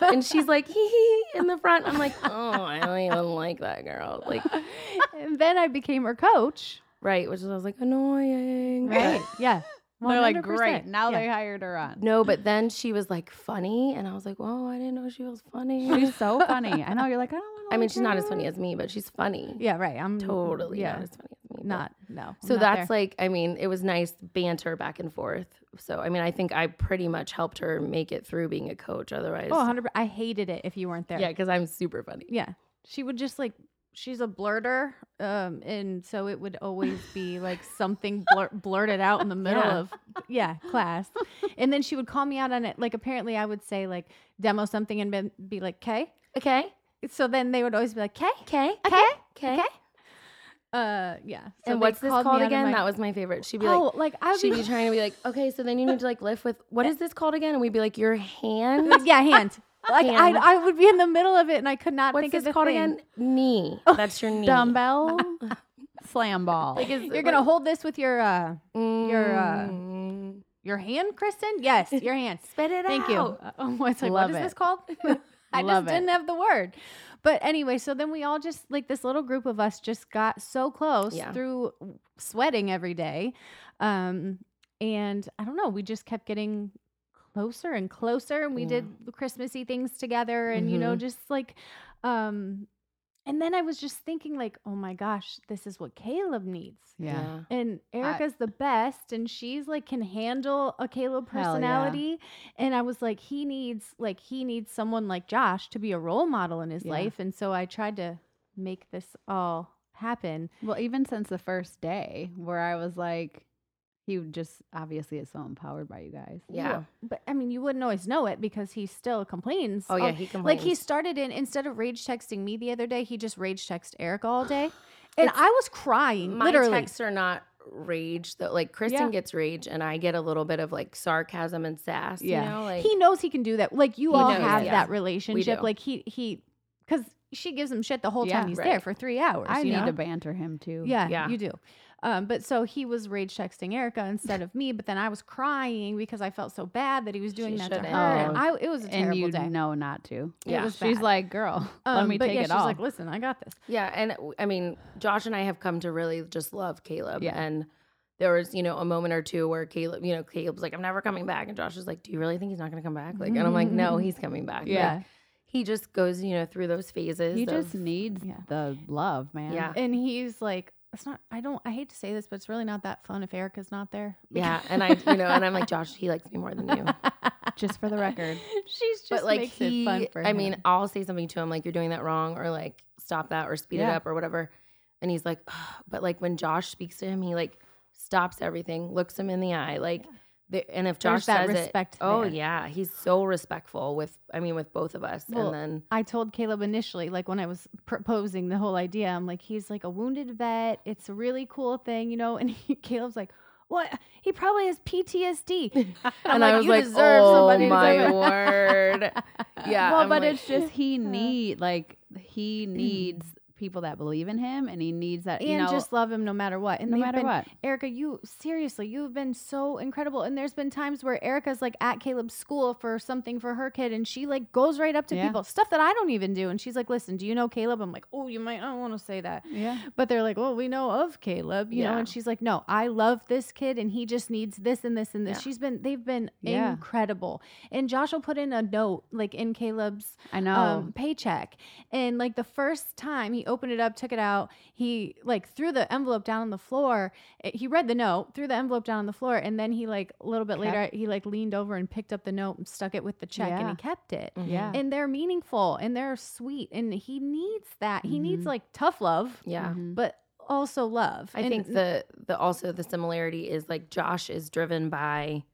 And she's like, hee hee in the front. I'm like, oh, I don't even like that girl. Like, and then I became her coach. Right. Which is, I was like, annoying. Right. Yeah. one hundred percent. They're like, great. Now yeah. they hired her on. No, but then she was like funny. And I was like, oh, I didn't know she was funny. She's so funny. I know. You're like, I don't want to. I mean, she's her. Not as funny as me, but she's funny. Yeah. Right. I'm totally yeah. not as funny as me. Not. No. So not that's there. Like, I mean, it was nice banter back and forth. So, I mean, I think I pretty much helped her make it through being a coach. Otherwise, oh, one hundred percent. I hated it if you weren't there. Yeah, because I'm super funny. Yeah. She would just like, she's a blurter. Um, and so it would always be like something blur- blurted out in the middle yeah. of, yeah, class. And then she would call me out on it. Like, apparently I would say, like, demo something and be like, okay. Okay. So then they would always be like, okay. Okay. Okay. Okay. Uh yeah. So and what's this called again? My... That was my favorite. She'd be oh, like, like I'd she'd be... be trying to be like, okay, so then you need to like lift with what is this called again? And we'd be like, your hand. Yeah, hand. Like hand. I, I would be in the middle of it and I could not what's think of this called thing. Again. Knee. Oh, that's your knee. Dumbbell. Slam ball. Like, is, you're like, gonna hold this with your uh mm, your uh your hand, Kristen. Yes, your hand. Spit it Thank out. Thank you. Oh, it's like, what is it. This called? I Love just it. Didn't have the word. But anyway, so then we all just, like, this little group of us just got so close yeah. through sweating every day. Um, and I don't know, we just kept getting closer and closer. And we yeah. did Christmassy things together and, mm-hmm. you know, just like, um, and then I was just thinking like, oh my gosh, this is what Caleb needs. Yeah. And Erica's I, the best and she's like can handle a Caleb personality. Yeah. And I was like, he needs like he needs someone like Josh to be a role model in his yeah. life. And so I tried to make this all happen. Well, even since the first day where I was like, he just obviously is so empowered by you guys. Yeah. yeah. But I mean, you wouldn't always know it because he still complains. Oh, all, yeah. He complains. Like he started in, instead of rage texting me the other day, he just rage texted Erica all day. And it's, I was crying. My literally. Texts are not rage. Though. Like Kristen yeah. gets rage and I get a little bit of like sarcasm and sass. Yeah. You know? Like, he knows he can do that. Like you all knows, have yeah. that relationship. Like he, he, because she gives him shit the whole yeah, time he's right. there for three hours. I you need know? to banter him too. Yeah. Yeah. You do. Um, but so he was rage texting Erica instead of me, but then I was crying because I felt so bad that he was doing she that to her. Oh. And I, it was a terrible and you day. know not to. Yeah. It was she's bad. like, girl, um, let me but take yeah, it she's off. She's like, listen, I got this. Yeah. And I mean, Josh and I have come to really just love Caleb. Yeah. And there was, you know, a moment or two where Caleb, you know, Caleb's like, I'm never coming back. And Josh is like, do you really think he's not going to come back? Like, and I'm like, no, he's coming back. Yeah. Like, he just goes, you know, through those phases. He of, just needs yeah. the love, man. Yeah. And he's like, it's not, I don't, I hate to say this, but it's really not that fun if Erica's not there. Yeah. And I, you know, and I'm like, Josh, he likes me more than you. Just for the record. She's just but like makes he, it fun for I him. mean, I'll say something to him, like, you're doing that wrong or like, stop that or speed yeah. it up or whatever. And he's like, oh. But like when Josh speaks to him, he like stops everything, looks him in the eye. Like, yeah. the, and if Josh that says respect it, there. oh yeah, he's so respectful with, I mean, with both of us. Well, and then I told Caleb initially, like when I was proposing the whole idea, I'm like, he's like a wounded vet. It's a really cool thing, you know? And he, Caleb's like, what? He probably has P T S D. And I'm like, I was you like, deserve oh somebody my word. yeah. Well, I'm but like, it's just, he need like, he needs people that believe in him and he needs that and you know, just love him no matter what and no matter been, what Erica you seriously you've been so incredible. And there's been times where Erica's like at Caleb's school for something for her kid and she like goes right up to yeah. people, stuff that I don't even do, and she's like, listen, do you know Caleb? I'm like, oh, you might I don't want to say that, yeah, but they're like, well, we know of Caleb, you yeah. know. And she's like, no, I love this kid and he just needs this and this and this. Yeah. She's been they've been yeah. incredible. And Josh will put in a note like in Caleb's I know um, paycheck, and like the first time he opened it up, took it out. He like threw the envelope down on the floor. He read the note, threw the envelope down on the floor. And then he like a little bit kept. later, he like leaned over and picked up the note and stuck it with the check yeah. and he kept it. Mm-hmm. Yeah. And they're meaningful and they're sweet. And he needs that. Mm-hmm. He needs like tough love. Yeah. Mm-hmm. But also love. I and think the, the, also the similarity is like Josh is driven by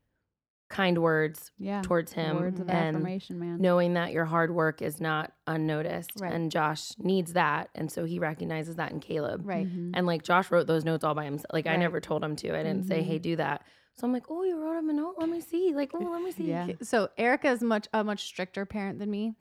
kind words yeah. towards him. Words of and affirmation, man. Knowing that your hard work is not unnoticed. Right. And Josh needs that. And so he recognizes that in Caleb. Right. Mm-hmm. And like Josh wrote those notes all by himself. Like right. I never told him to. I didn't mm-hmm. say, hey, do that. So I'm like, oh, you wrote him a note? Let me see. Like, oh, let me see. Yeah. So Erica is much a much stricter parent than me.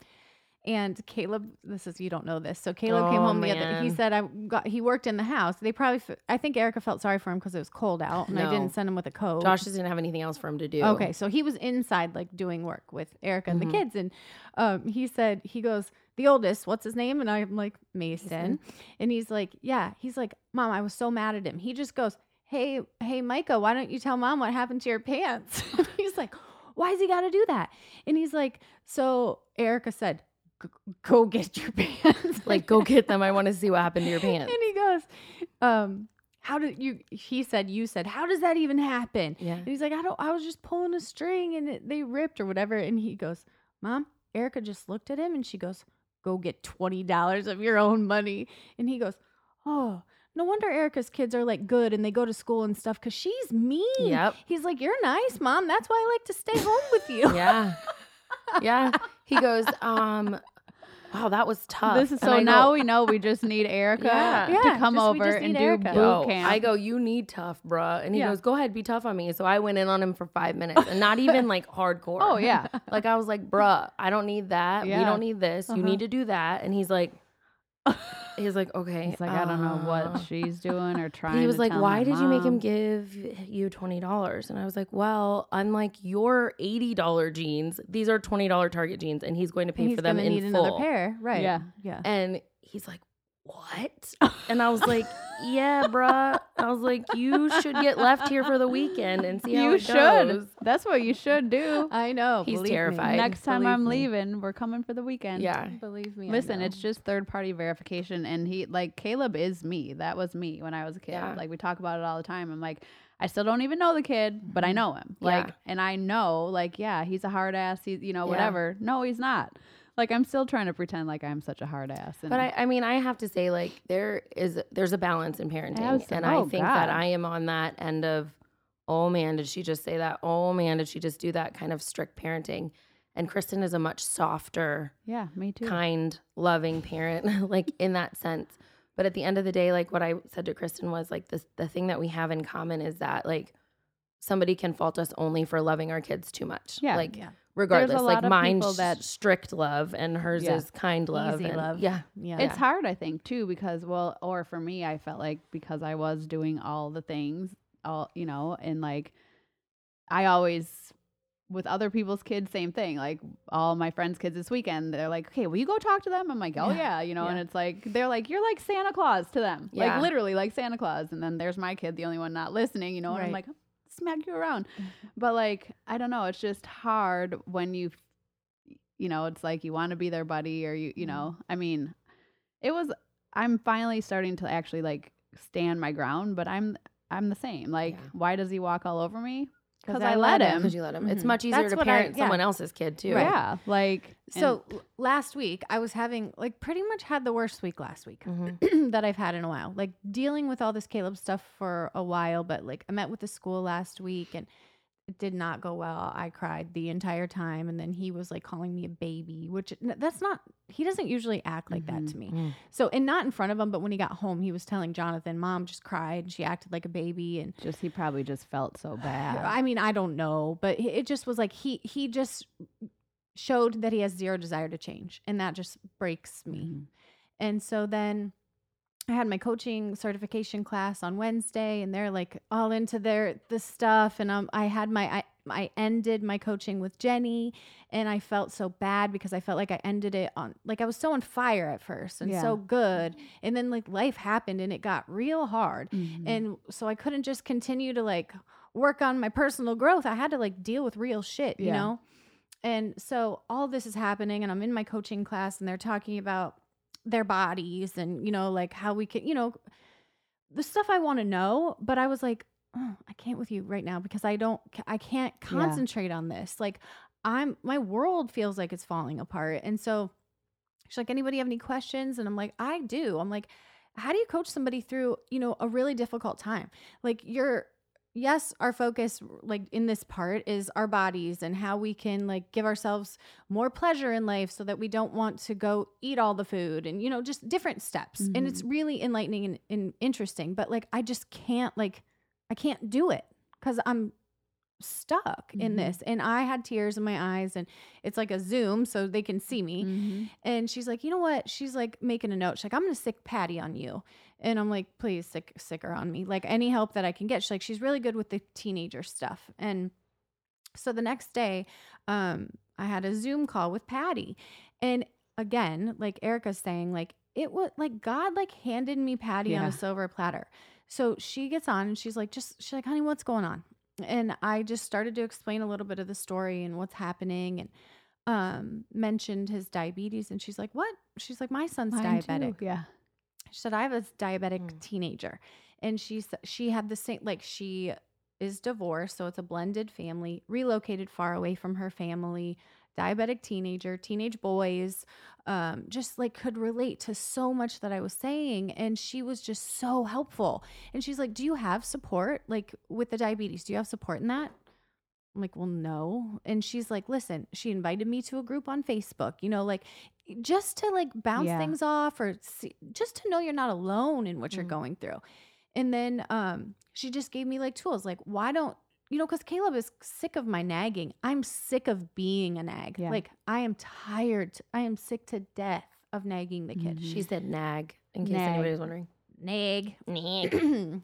And Caleb, this is, you don't know this. So Caleb oh, came home man. the other, he said, I got, he worked in the house. They probably, f- I think Erica felt sorry for him because it was cold out and no. I didn't send him with a coat. Josh didn't have anything else for him to do. Okay. So he was inside like doing work with Erica and mm-hmm. the kids. And um, he said, he goes, the oldest, what's his name? And I'm like, Mason. Mason. And he's like, yeah. He's like, Mom, I was so mad at him. He just goes, hey, hey, Micah, why don't you tell Mom what happened to your pants? He's like, why's he got to do that? And he's like, so Erica said, go get your pants. Like, go get them. I want to see what happened to your pants. And he goes, um, how did you, he said, you said, how does that even happen? Yeah. And he's like, I don't, I was just pulling a string and it, they ripped or whatever. And he goes, Mom, Erica just looked at him and she goes, go get twenty dollars of your own money. And he goes, oh, no wonder Erica's kids are like good and they go to school and stuff. Cause she's mean. Yep. He's like, you're nice, Mom. That's why I like to stay home with you. Yeah. Yeah. He goes, um, wow, that was tough. This is so now go, we know we just need Erica yeah. to yeah, come just, over and Erica. do boot camp. I go, you need tough, bruh. And he yeah. goes, go ahead, be tough on me. So I went in on him for five minutes and not even like hardcore. Oh, yeah. Like I was like, bruh, I don't need that. Yeah. We don't need this. Uh-huh. You need to do that. And he's like, he's like, okay. He's like, uh, I don't know what she's doing or trying to He was to like, tell why did mom. you make him give you twenty dollars? And I was like, well, unlike your eighty dollars jeans, these are twenty dollars Target jeans and he's going to pay and for them in full. He's going to need another pair. Right. Yeah. Yeah. And he's like, what? And I was like, yeah, bruh. I was like, you should get left here for the weekend and see how you it should. Goes. That's what you should do. I know. He's terrified. Me. Next time believe I'm me. Leaving, we're coming for the weekend. Yeah. Believe me. Listen, it's just third party verification. And he, like, Caleb is me. That was me when I was a kid. Yeah. Like, we talk about it all the time. I'm like, I still don't even know the kid, but I know him. Like, yeah. And I know, like, yeah, he's a hard ass. He's, you know, whatever. Yeah. No, he's not. Like, I'm still trying to pretend like I'm such a hard ass. And but I, I mean, I have to say, like, there is, there's a balance in parenting. Absolutely. And I oh, think God. that I am on that end of, oh man, did she just say that? Oh man, did she just do that kind of strict parenting? And Kristen is a much softer, yeah, me too, kind, loving parent, like in that sense. But at the end of the day, like what I said to Kristen was like, this, the thing that we have in common is that like somebody can fault us only for loving our kids too much. Yeah. Like, yeah. Regardless, like mine's that strict love and hers yeah. is kind love. Easy and love. Yeah. Yeah. It's yeah. hard, I think, too, because, well, or for me, I felt like because I was doing all the things, all, you know, and like I always, with other people's kids, same thing. Like all my friends' kids this weekend, they're like, okay, will you go talk to them? I'm like, oh, yeah, yeah you know, yeah. And it's like, they're like, you're like Santa Claus to them. Yeah. Like literally like Santa Claus. And then there's my kid, the only one not listening, you know, right. And I'm like, smack you around. But like, I don't know, it's just hard when you, you know, it's like you want to be their buddy or you, you know, I mean, it was, I'm finally starting to actually like stand my ground, but I'm, I'm the same. Like, yeah. Why does he walk all over me? Because I, I let him. Because you let him. Mm-hmm. It's much easier That's to parent I, yeah. someone else's kid too. Right. Yeah. Like, so and- last week I was having like pretty much had the worst week last week mm-hmm. that I've had in a while, like dealing with all this Caleb stuff for a while, but like I met with the school last week and it did not go well. I cried the entire time. And then he was like calling me a baby, which that's not, he doesn't usually act like mm-hmm. that to me. Mm-hmm. So, and not in front of him, but when he got home, he was telling Jonathan, mom just cried and she acted like a baby. And just, he probably just felt so bad. I mean, I don't know, but it just was like, he, he just showed that he has zero desire to change. And that just breaks me. Mm-hmm. And so then I had my coaching certification class on Wednesday and they're like all into their the stuff. And um, I had my, I, I ended my coaching with Jenny and I felt so bad because I felt like I ended it on, like I was so on fire at first and yeah. so good. And then like life happened and it got real hard. Mm-hmm. And so I couldn't just continue to like work on my personal growth. I had to like deal with real shit, yeah. you know? And so all this is happening and I'm in my coaching class and they're talking about their bodies and, you know, like how we can, you know, the stuff I want to know, but I was like, oh, I can't with you right now because I don't, I can't concentrate yeah. on this. Like I'm, my world feels like it's falling apart. And so she's like, anybody have any questions? And I'm like, I do. I'm like, how do you coach somebody through, you know, a really difficult time? Like you're, yes, our focus like in this part is our bodies and how we can like give ourselves more pleasure in life so that we don't want to go eat all the food and, you know, just different steps. Mm-hmm. And it's really enlightening and, and interesting, but like, I just can't like, I can't do it because I'm stuck mm-hmm. in this. And I had tears in my eyes and it's like a Zoom so they can see me. Mm-hmm. And she's like, you know what? She's like making a note. She's like, I'm going to sick Patty on you. And I'm like, please sick, sick her on me. Like any help that I can get. She's like, she's really good with the teenager stuff. And so the next day, um, I had a Zoom call with Patty. And again, like Erica's saying, like it was like God like handed me Patty yeah. on a silver platter. So she gets on and she's like, just she's like, honey, what's going on? And I just started to explain a little bit of the story and what's happening and um, mentioned his diabetes. And she's like, what? She's like, my son's Mine diabetic. Too. Yeah. She said, I have a diabetic mm. teenager. And she, she had the same, like she is divorced. So it's a blended family, relocated far away from her family, diabetic teenager, teenage boys, um, just like could relate to so much that I was saying. And she was just so helpful. And she's like, do you have support? Like with the diabetes, do you have support in that? I'm like, well, no. And she's like, listen, she invited me to a group on Facebook, you know, like just to like bounce yeah. things off or see, just to know you're not alone in what mm-hmm. you're going through. And then um, she just gave me like tools, like why don't, you know, because Caleb is sick of my nagging. I'm sick of being a nag. Yeah. Like I am tired. I am sick to death of nagging the kid. Mm-hmm. She said nag in case nag. anybody was wondering. Nag. Nag.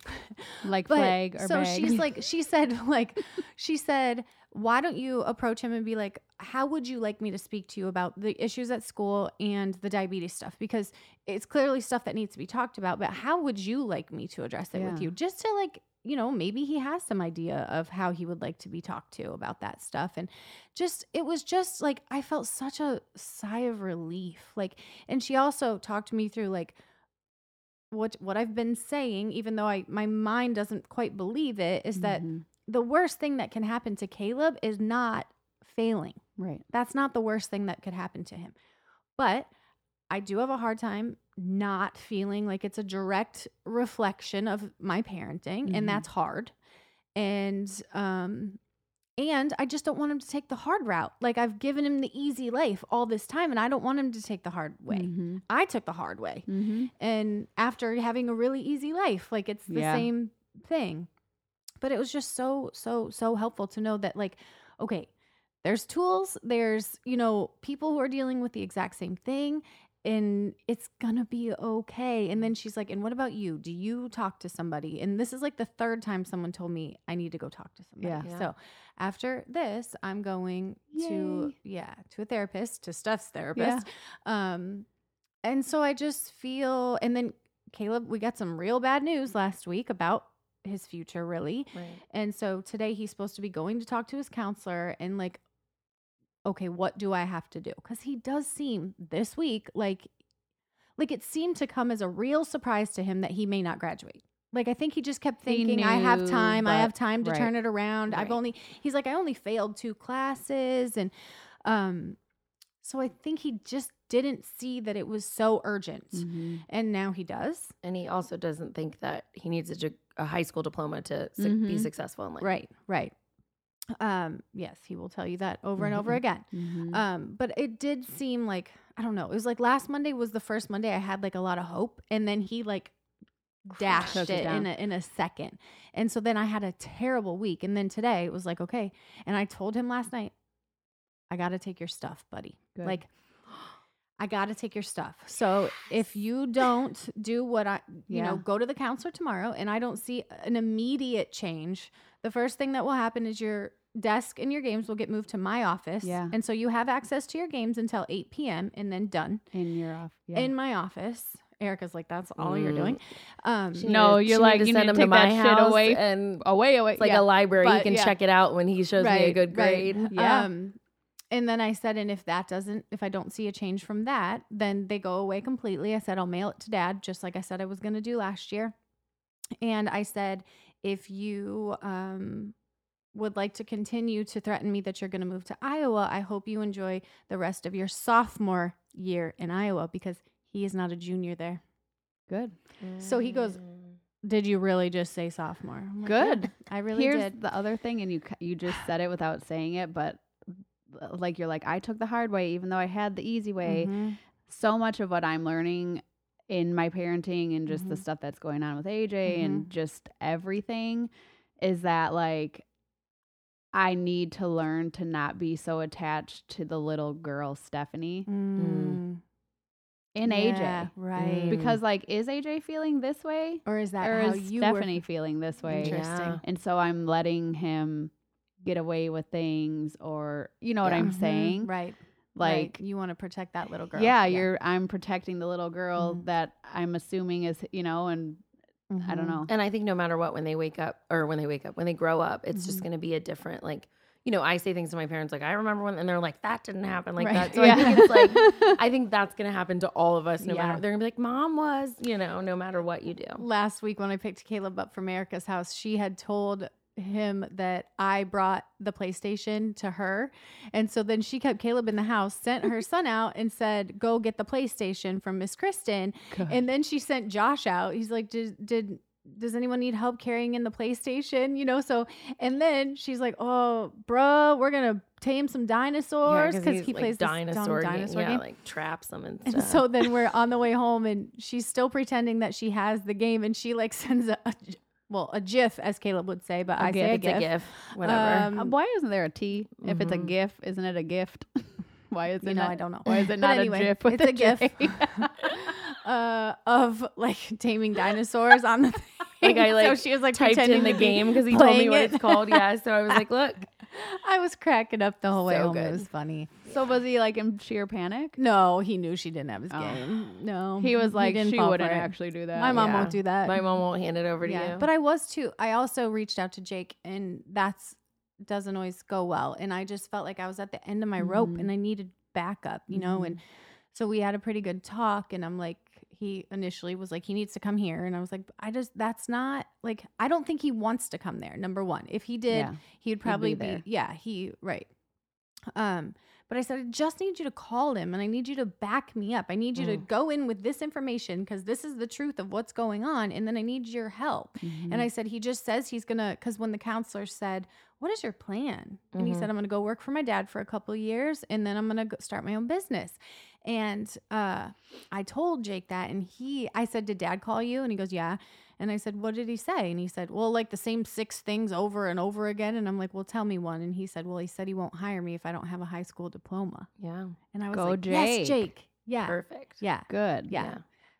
Like but, flag or so bag. So she's like, she said, like, she said, why don't you approach him and be like, how would you like me to speak to you about the issues at school and the diabetes stuff? Because it's clearly stuff that needs to be talked about, but how would you like me to address it yeah. with you? Just to like, you know, maybe he has some idea of how he would like to be talked to about that stuff. And just, it was just like, I felt such a sigh of relief. Like, and she also talked me through like, what, what I've been saying, even though I, my mind doesn't quite believe it, is mm-hmm. that the worst thing that can happen to Caleb is not failing. Right. That's not the worst thing that could happen to him. But I do have a hard time not feeling like it's a direct reflection of my parenting, mm-hmm. and that's hard. And um and I just don't want him to take the hard route. Like, I've given him the easy life all this time, and I don't want him to take the hard way. Mm-hmm. I took the hard way. Mm-hmm. And after having a really easy life, like, it's the yeah. same thing. But it was just so so so helpful to know that, like, okay, there's tools, there's, you know, people who are dealing with the exact same thing, and it's gonna be okay. And then she's like, and what about you? Do you talk to somebody? And this is like the third time someone told me I need to go talk to somebody. Yeah. Yeah. So after this, I'm going Yay. to, yeah, to a therapist, to Steph's therapist. Yeah. Um, and so I just feel, and then Caleb, we got some real bad news last week about his future, really. Right. And so today he's supposed to be going to talk to his counselor and like, okay, what do I have to do? Because he does seem this week like, like it seemed to come as a real surprise to him that he may not graduate. Like, I think he just kept thinking, knew, I have time, but, I have time to right. turn it around. Right. I've only, he's like, I only failed two classes. And um, so I think he just didn't see that it was so urgent. Mm-hmm. And now he does. And he also doesn't think that he needs a, a high school diploma to su- mm-hmm. be successful in life. Right, right. Um, yes, he will tell you that over and over again. Mm-hmm. Um, but it did seem like, I don't know, it was like last Monday was the first Monday I had like a lot of hope, and then he like dashed it in a, in a second. And so then I had a terrible week, and then today it was like, okay. And I told him last night, I got to take your stuff, buddy. Good. Like, I got to take your stuff. So if you don't do what I, you yeah. know, go to the counselor tomorrow and I don't see an immediate change, the first thing that will happen is your desk and your games will get moved to my office. Yeah. And so you have access to your games until eight p.m. and then done. In your office. Yeah. In my office. Erica's like, that's all mm. you're doing. Um, no, needed, you're like, you need to take that shit away. And away, away. It's like yeah. a library. But you can yeah. check it out when he shows right, me a good grade. Right. Yeah. Um, and then I said, and if that doesn't, if I don't see a change from that, then they go away completely. I said, I'll mail it to dad, just like I said I was going to do last year. And I said, if you um, would like to continue to threaten me that you're going to move to Iowa, I hope you enjoy the rest of your sophomore year in Iowa, because he is not a junior there. Good. Mm. So he goes, did you really just say sophomore? Like, good. Yeah, I really Here's did. Here's the other thing, and you you just said it without saying it, but like you're like, I took the hard way even though I had the easy way. Mm-hmm. So much of what I'm learning in my parenting and just mm-hmm. the stuff that's going on with A J mm-hmm. and just everything is that, like, I need to learn to not be so attached to the little girl, Stephanie, mm. in yeah, A J. Right. Because, like, is A J feeling this way? Or is that or how is you Stephanie were... feeling this way? Interesting. Yeah. And so I'm letting him get away with things, or, you know yeah. what I'm mm-hmm. saying? Right. Like, right. you want to protect that little girl. Yeah, yeah. you're, I'm protecting the little girl mm-hmm. that I'm assuming is, you know, and mm-hmm. I don't know. And I think no matter what, when they wake up or when they wake up, when they grow up, it's mm-hmm. just going to be a different, like, you know, I say things to my parents, like, I remember when, and they're like, that didn't happen like right. that. So yeah. I think it's like, I think that's going to happen to all of us. No yeah. matter, they're gonna be like, mom was, you know, no matter what you do. Last week when I picked Caleb up from Erica's house, she had told him that I brought the PlayStation to her, and so then she kept Caleb in the house, sent her son out and said, go get the PlayStation from Miss Kristen. God. And then she sent Josh out. He's like, did did does anyone need help carrying in the PlayStation, you know? So, and then she's like, oh bro, we're gonna tame some dinosaurs, because yeah, he, he like plays dinosaur, game, dinosaur yeah, game. Like traps them and stuff. And so then we're on the way home and she's still pretending that she has the game, and she like sends a, a Well, a GIF, as Caleb would say, but a I GIF, say a GIF. It's a GIF, whatever. Um, Why isn't there a T? Mm-hmm. If it's a GIF, isn't it a gift? Why is it? You know, not, I don't know. Why is it not anyway, a GIF? With it's a, a GIF. uh, of like taming dinosaurs on the thing. Like I like, so she was, like typed in the game because he told me what it. it's called. Yeah, so I was like, look. I was cracking up the whole so way home. Good. It was funny. So yeah. Was he like in sheer panic? No, he knew she didn't have his oh. game. No. He was like, he she wouldn't actually do that. My mom yeah. won't do that. My mom won't hand it over to yeah. you. But I was too. I also reached out to Jake, and that's doesn't always go well. And I just felt like I was at the end of my mm-hmm. rope and I needed backup, you mm-hmm. know? And so we had a pretty good talk, and I'm like, he initially was like, he needs to come here. And I was like, I just, that's not like, I don't think he wants to come there. Number one, if he did, yeah. he would probably He'd be, be yeah, he, right. Um, but I said, I just need you to call him, and I need you to back me up. I need you mm. to go in with this information, because this is the truth of what's going on. And then I need your help. Mm-hmm. And I said, he just says he's going to, because when the counselor said, what is your plan? Mm-hmm. And he said, I'm going to go work for my dad for a couple of years, and then I'm going to start my own business. And uh, I told Jake that, and he, I said, did dad call you? And he goes, yeah. And I said, what did he say? And he said, well, like the same six things over and over again. And I'm like, well, tell me one. And he said, well, he said he won't hire me if I don't have a high school diploma. Yeah. And I was Go like, Jake. yes, Jake. Yeah. Perfect. Yeah. Good. Yeah. yeah.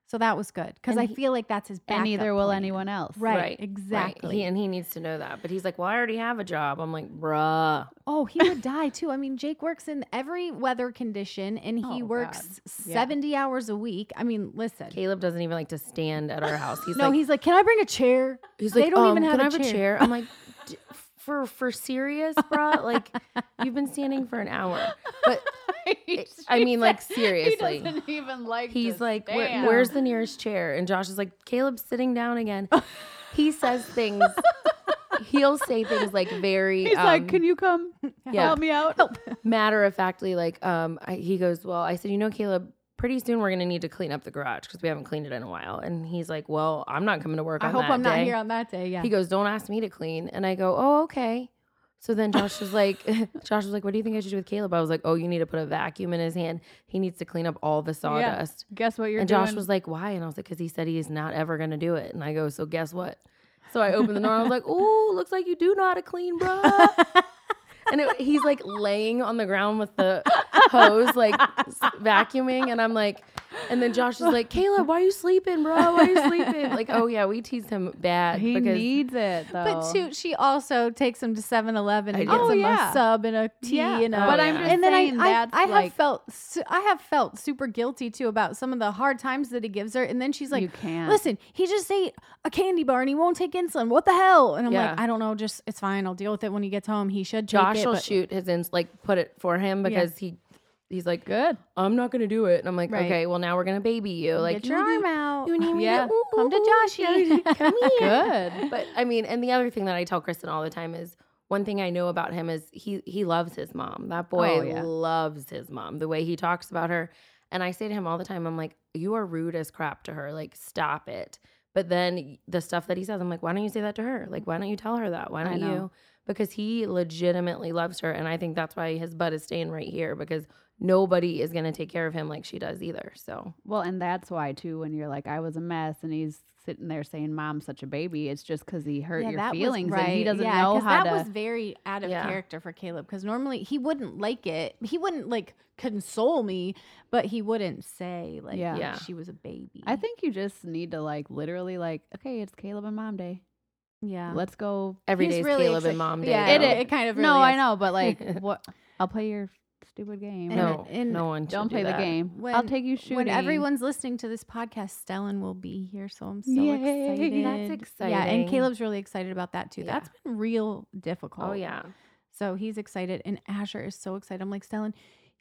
So that was good, because I he, feel like that's his backup. And neither will plan. anyone else. Right. right. Exactly. Right. He, and he needs to know that. But he's like, well, I already have a job. I'm like, bruh. Oh, he would die too. I mean, Jake works in every weather condition, and he oh, works God. seventy yeah. hours a week. I mean, listen. Caleb doesn't even like to stand at our house. He's no, like, he's like, can I bring a chair? He's like, they don't um, even have, can a, I have chair. a chair. I'm like, D- for for serious, bruh? Like, you've been standing for an hour. But I mean, like, seriously. He doesn't even like He's like, Where, where's the nearest chair? And Josh is like, Caleb's sitting down again. He says things. He'll say things like very. He's um, like, can you come yeah. help me out? Help. Matter of factly, like, um, I, he goes, well, I said, you know, Caleb, pretty soon we're going to need to clean up the garage because we haven't cleaned it in a while. And he's like, well, I'm not coming to work I on that day. I hope I'm not here on that day. Yeah. He goes, don't ask me to clean. And I go, oh, okay. So then Josh was like, Josh was like, what do you think I should do with Caleb? I was like, oh, you need to put a vacuum in his hand. He needs to clean up all the sawdust. Yeah. Guess what you're and doing? And Josh was like, why? And I was like, because he said he is not ever going to do it. And I go, so guess what? So I opened the door. I was like, oh, looks like you do know how to clean, bruh. And it, he's like laying on the ground with the hose, like vacuuming. And I'm like, and then Josh is like, Caleb, why are you sleeping, bro? Why are you sleeping? Like, oh, yeah, we teased him bad. He because needs it, though. But, too, she also takes him to seven eleven and gets oh, him yeah. a sub and a tea. Yeah. And a, but I'm just and saying then I, that's I, I like... Have felt, I have felt super guilty, too, about some of the hard times that he gives her. And then she's like, you can't. Listen, he just ate a candy bar and he won't take insulin. What the hell? And I'm yeah. like, I don't know. Just, it's fine. I'll deal with it when he gets home. He should Josh take it. Josh will but, shoot his, ins- like, put it for him because yeah. he... He's like, good. I'm not going to do it. And I'm like, right. okay, well, now we're going to baby you. Like, get your arm out. You need me yeah. to, ooh, come to Joshy. Come here. Good. But I mean, and the other thing that I tell Kristen all the time is, one thing I know about him is he he loves his mom. That boy oh, yeah. loves his mom. The way he talks about her. And I say to him all the time, I'm like, you are rude as crap to her. Like, stop it. But then the stuff that he says, I'm like, why don't you say that to her? Like, why don't you tell her that? Why don't you? Because he legitimately loves her. And I think that's why his butt is staying right here, because nobody is going to take care of him like she does either. So, well, and that's why, too, when you're like, I was a mess, and he's sitting there saying, Mom's such a baby, it's just because he hurt yeah, your feelings right. and he doesn't yeah, know how that to. That was very out of yeah. character for Caleb, because normally he wouldn't like it. He wouldn't like console me, but he wouldn't say like yeah. Yeah. she was a baby. I think you just need to like literally like, okay, it's Caleb and Mom Day. Yeah. Let's go. Every day is really Caleb excited. and Mom Day. Yeah, it, it, it kind of really No, is. I know, but like, what? I'll play your stupid game. No, and, and no one should Don't play do that. the game. When, I'll take you shooting. When everyone's listening to this podcast, Stellan will be here, so I'm so Yay. excited. That's exciting. Yeah, and Caleb's really excited about that, too. Yeah. That's been real difficult. Oh, yeah. So he's excited, and Asher is so excited. I'm like, Stellan,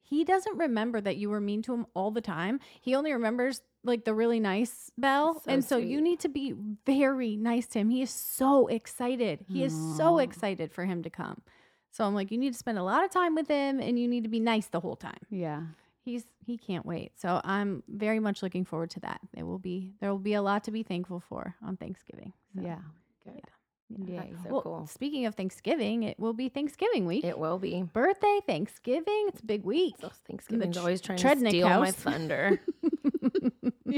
he doesn't remember that you were mean to him all the time. He only remembers like the really nice bell. So and so sweet. You need to be very nice to him. He is so excited. He Aww. is so excited for him to come. So I'm like, you need to spend a lot of time with him, and you need to be nice the whole time. Yeah. He's, he can't wait. So I'm very much looking forward to that. It will be, there will be a lot to be thankful for on Thanksgiving. So, yeah. Good. Yeah. yeah. That's so well, cool. Speaking of Thanksgiving, it will be Thanksgiving week. It will be. Birthday, Thanksgiving. It's a big week. So Thanksgiving's tr- always trying Trednick to steal house. my thunder.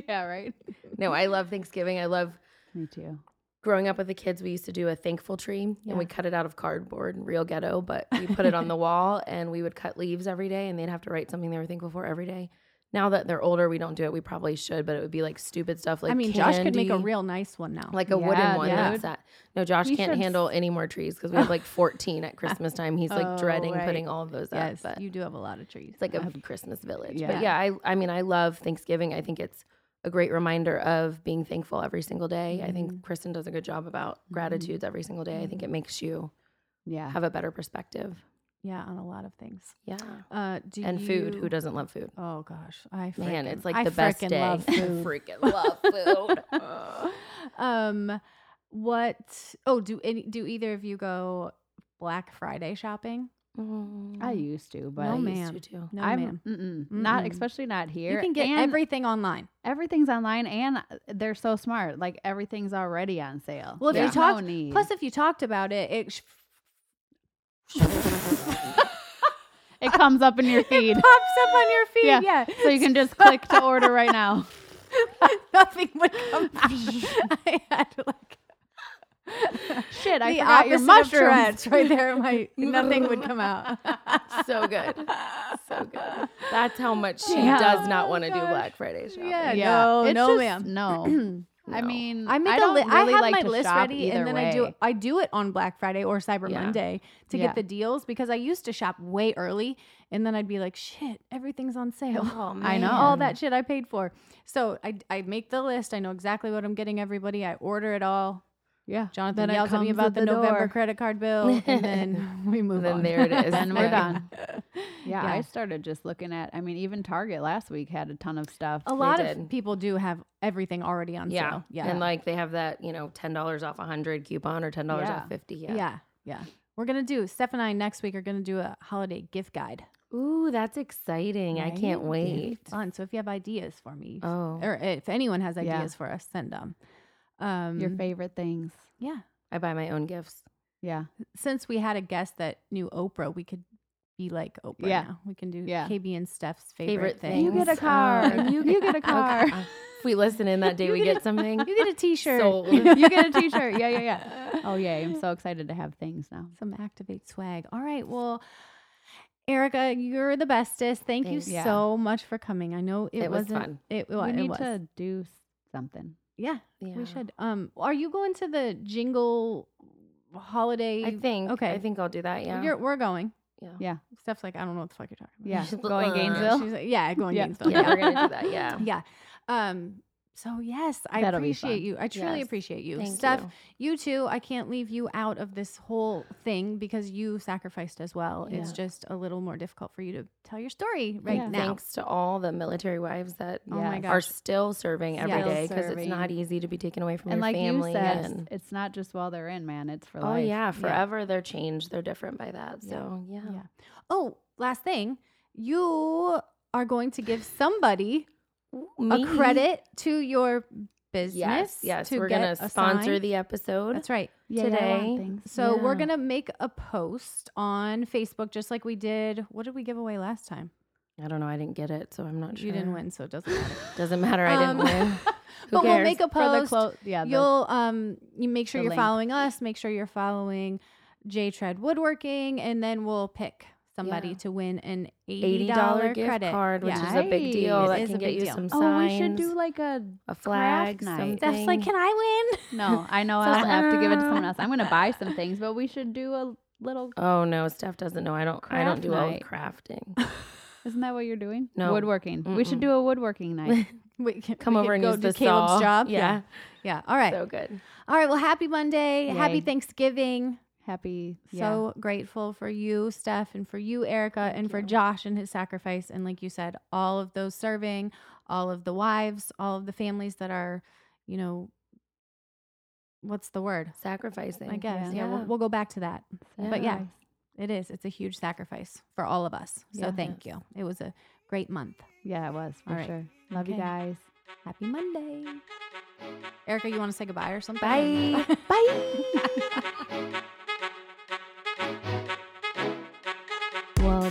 Yeah. Right. No, I love Thanksgiving. I love. Me too. Growing up with the kids, we used to do a thankful tree, yeah. and we cut it out of cardboard, real ghetto, but we put it on the wall, and we would cut leaves every day, and they'd have to write something they were thankful for every day. Now that they're older, we don't do it. We probably should, but it would be like stupid stuff. Like I mean, candy. Josh could make a real nice one now. Like a yeah, wooden one. Yeah. That's that. No, Josh we can't handle s- any more trees because we have like fourteen at Christmas time. He's like oh, dreading right. putting all of those yes, up. But you do have a lot of trees. It's like a Christmas village. Yeah. But yeah, I, I mean, I love Thanksgiving. I think it's a great reminder of being thankful every single day. Mm-hmm. I think Kristen does a good job about mm-hmm. gratitudes every single day. I think it makes you yeah. have a better perspective. Yeah, on a lot of things. Yeah. Uh, do and you... food. Who doesn't love food? Oh, gosh. I freaking, Man, it's like I the best day. Love I freaking love food. uh. Um, What? Oh, do any, do either of you go Black Friday shopping? Mm. I used to, but no, I ma'am. used to too. No, I'm, ma'am. Mm-mm. Not, mm-mm. especially not here. You can get and everything online. Everything's online, and they're so smart. Like, everything's already on sale. Well, if yeah. you talked, no plus if you talked about it, it... Sh- it comes up in your feed. It pops up on your feed. Yeah. yeah. So you can just click to order right now. Nothing would come out. I had like shit. I the forgot your mushrooms right there. My nothing would come out. So good. So good. That's how much she yeah. does not want to oh do Black Friday shopping. Yeah. yeah. No. It's no, just, ma'am. No. No. I mean, I make I a li- really I have like my list ready, and then way. I do I do it on Black Friday or Cyber yeah. Monday to yeah. get the deals, because I used to shop way early, and then I'd be like, shit, everything's on sale. Oh, man. I know all that shit I paid for. So I I make the list. I know exactly what I'm getting everybody. I order it all. Yeah, Jonathan then yells at me about the, the November credit card bill, and then we move then on. Then there it is. Then we're done. Yeah, yeah, I started just looking at, I mean, even Target last week had a ton of stuff. A lot of people do have everything already on yeah. sale. Yeah, and like they have that, you know, ten dollars off one hundred coupon or ten dollars yeah. off fifty. Yeah, yeah, yeah. We're going to do, Steph and I next week are going to do a holiday gift guide. Ooh, that's exciting. Right? I can't wait. Yeah, fun. So if you have ideas for me, oh. or if anyone has ideas yeah. for us, send them. Um, Your favorite things. Yeah. I buy my own gifts. Yeah. Since we had a guest that knew Oprah, we could be like Oprah yeah. now. We can do yeah. K B and Steph's favorite, favorite things. things. You get a car. Oh. You, you get a car. Okay. If we listen in that day, you we get, get something. You get a t-shirt. Sold. You get a t-shirt. Yeah, yeah, yeah. Oh, yay. I'm so excited to have things now. Some Activate swag. All right. Well, Erica, you're the bestest. Thank Thanks. you yeah. so much for coming. I know it, it wasn't, was fun. It, well, we it need was. to do something. Yeah, yeah, we should. Um, are you going to the jingle holiday? I think. Okay. I think I'll do that, yeah. You're, we're going. Yeah. Yeah. Steph's like, I don't know what the fuck you're talking about. Yeah. She's going uh, Gainesville? She's like, yeah, going yeah. Gainesville. Yeah, yeah. We're going to do that, yeah. Yeah. Um. So, yes, I That'll appreciate you. I truly yes. appreciate you. Thank Steph, you. you too, I can't leave you out of this whole thing because you sacrificed as well. Yeah. It's just a little more difficult for you to tell your story right yeah. now. Thanks to all the military wives that oh yes. are still serving every yes. day, because it's not easy to be taken away from and your like family. You said, and it's not just while they're in, man. It's for oh, life. Oh, yeah. Forever yeah. they're changed. They're different by that. So, yeah. yeah. yeah. Oh, last thing. You are going to give somebody... Me? A credit to your business. Yes, yes. To we're going to sponsor sign. the episode. That's right. Yeah, today. Yeah, so yeah. we're going to make a post on Facebook just like we did. What did we give away last time? I don't know. I didn't get it, so I'm not sure. You didn't win, so it doesn't matter. Doesn't matter. I didn't um, win. Who but cares? We'll make a post. Clo- yeah, the, You'll um, you make sure you're link. following us. Make sure you're following J Tread Woodworking, and then we'll pick somebody yeah. to win an eighty dollars, eighty dollars gift credit. card, which yeah. is a big deal. It that can get you deal. some signs. Oh, we should do like a, a flag night. That's like, can I win? No, I know. so I'll have to give it to someone else. I'm going to buy some things, but we should do a little. Oh no, Steph doesn't know. I don't. I don't do night. all crafting. Isn't that what you're doing? No, woodworking. Mm-mm. We should do a woodworking night. we can, Come we over and go use the Caleb's saw. job. Yeah. yeah, yeah. All right. So good. All right. Well, happy Monday. Yay. Happy Thanksgiving. Happy yeah. so grateful for you, Steph, and for you, Erica, Thank and you. for Josh and his sacrifice, and like you said, all of those serving, all of the wives, all of the families that are, you know, what's the word? Sacrificing, I guess. Yeah, yeah we'll, we'll go back to that. Yeah. But yeah, it is. It's a huge sacrifice for all of us. So yeah. thank you. It was a great month. Yeah, it was for all sure. Right. Love okay. you guys. Happy Monday. Erica, you want to say goodbye or something? Bye. Bye. Well,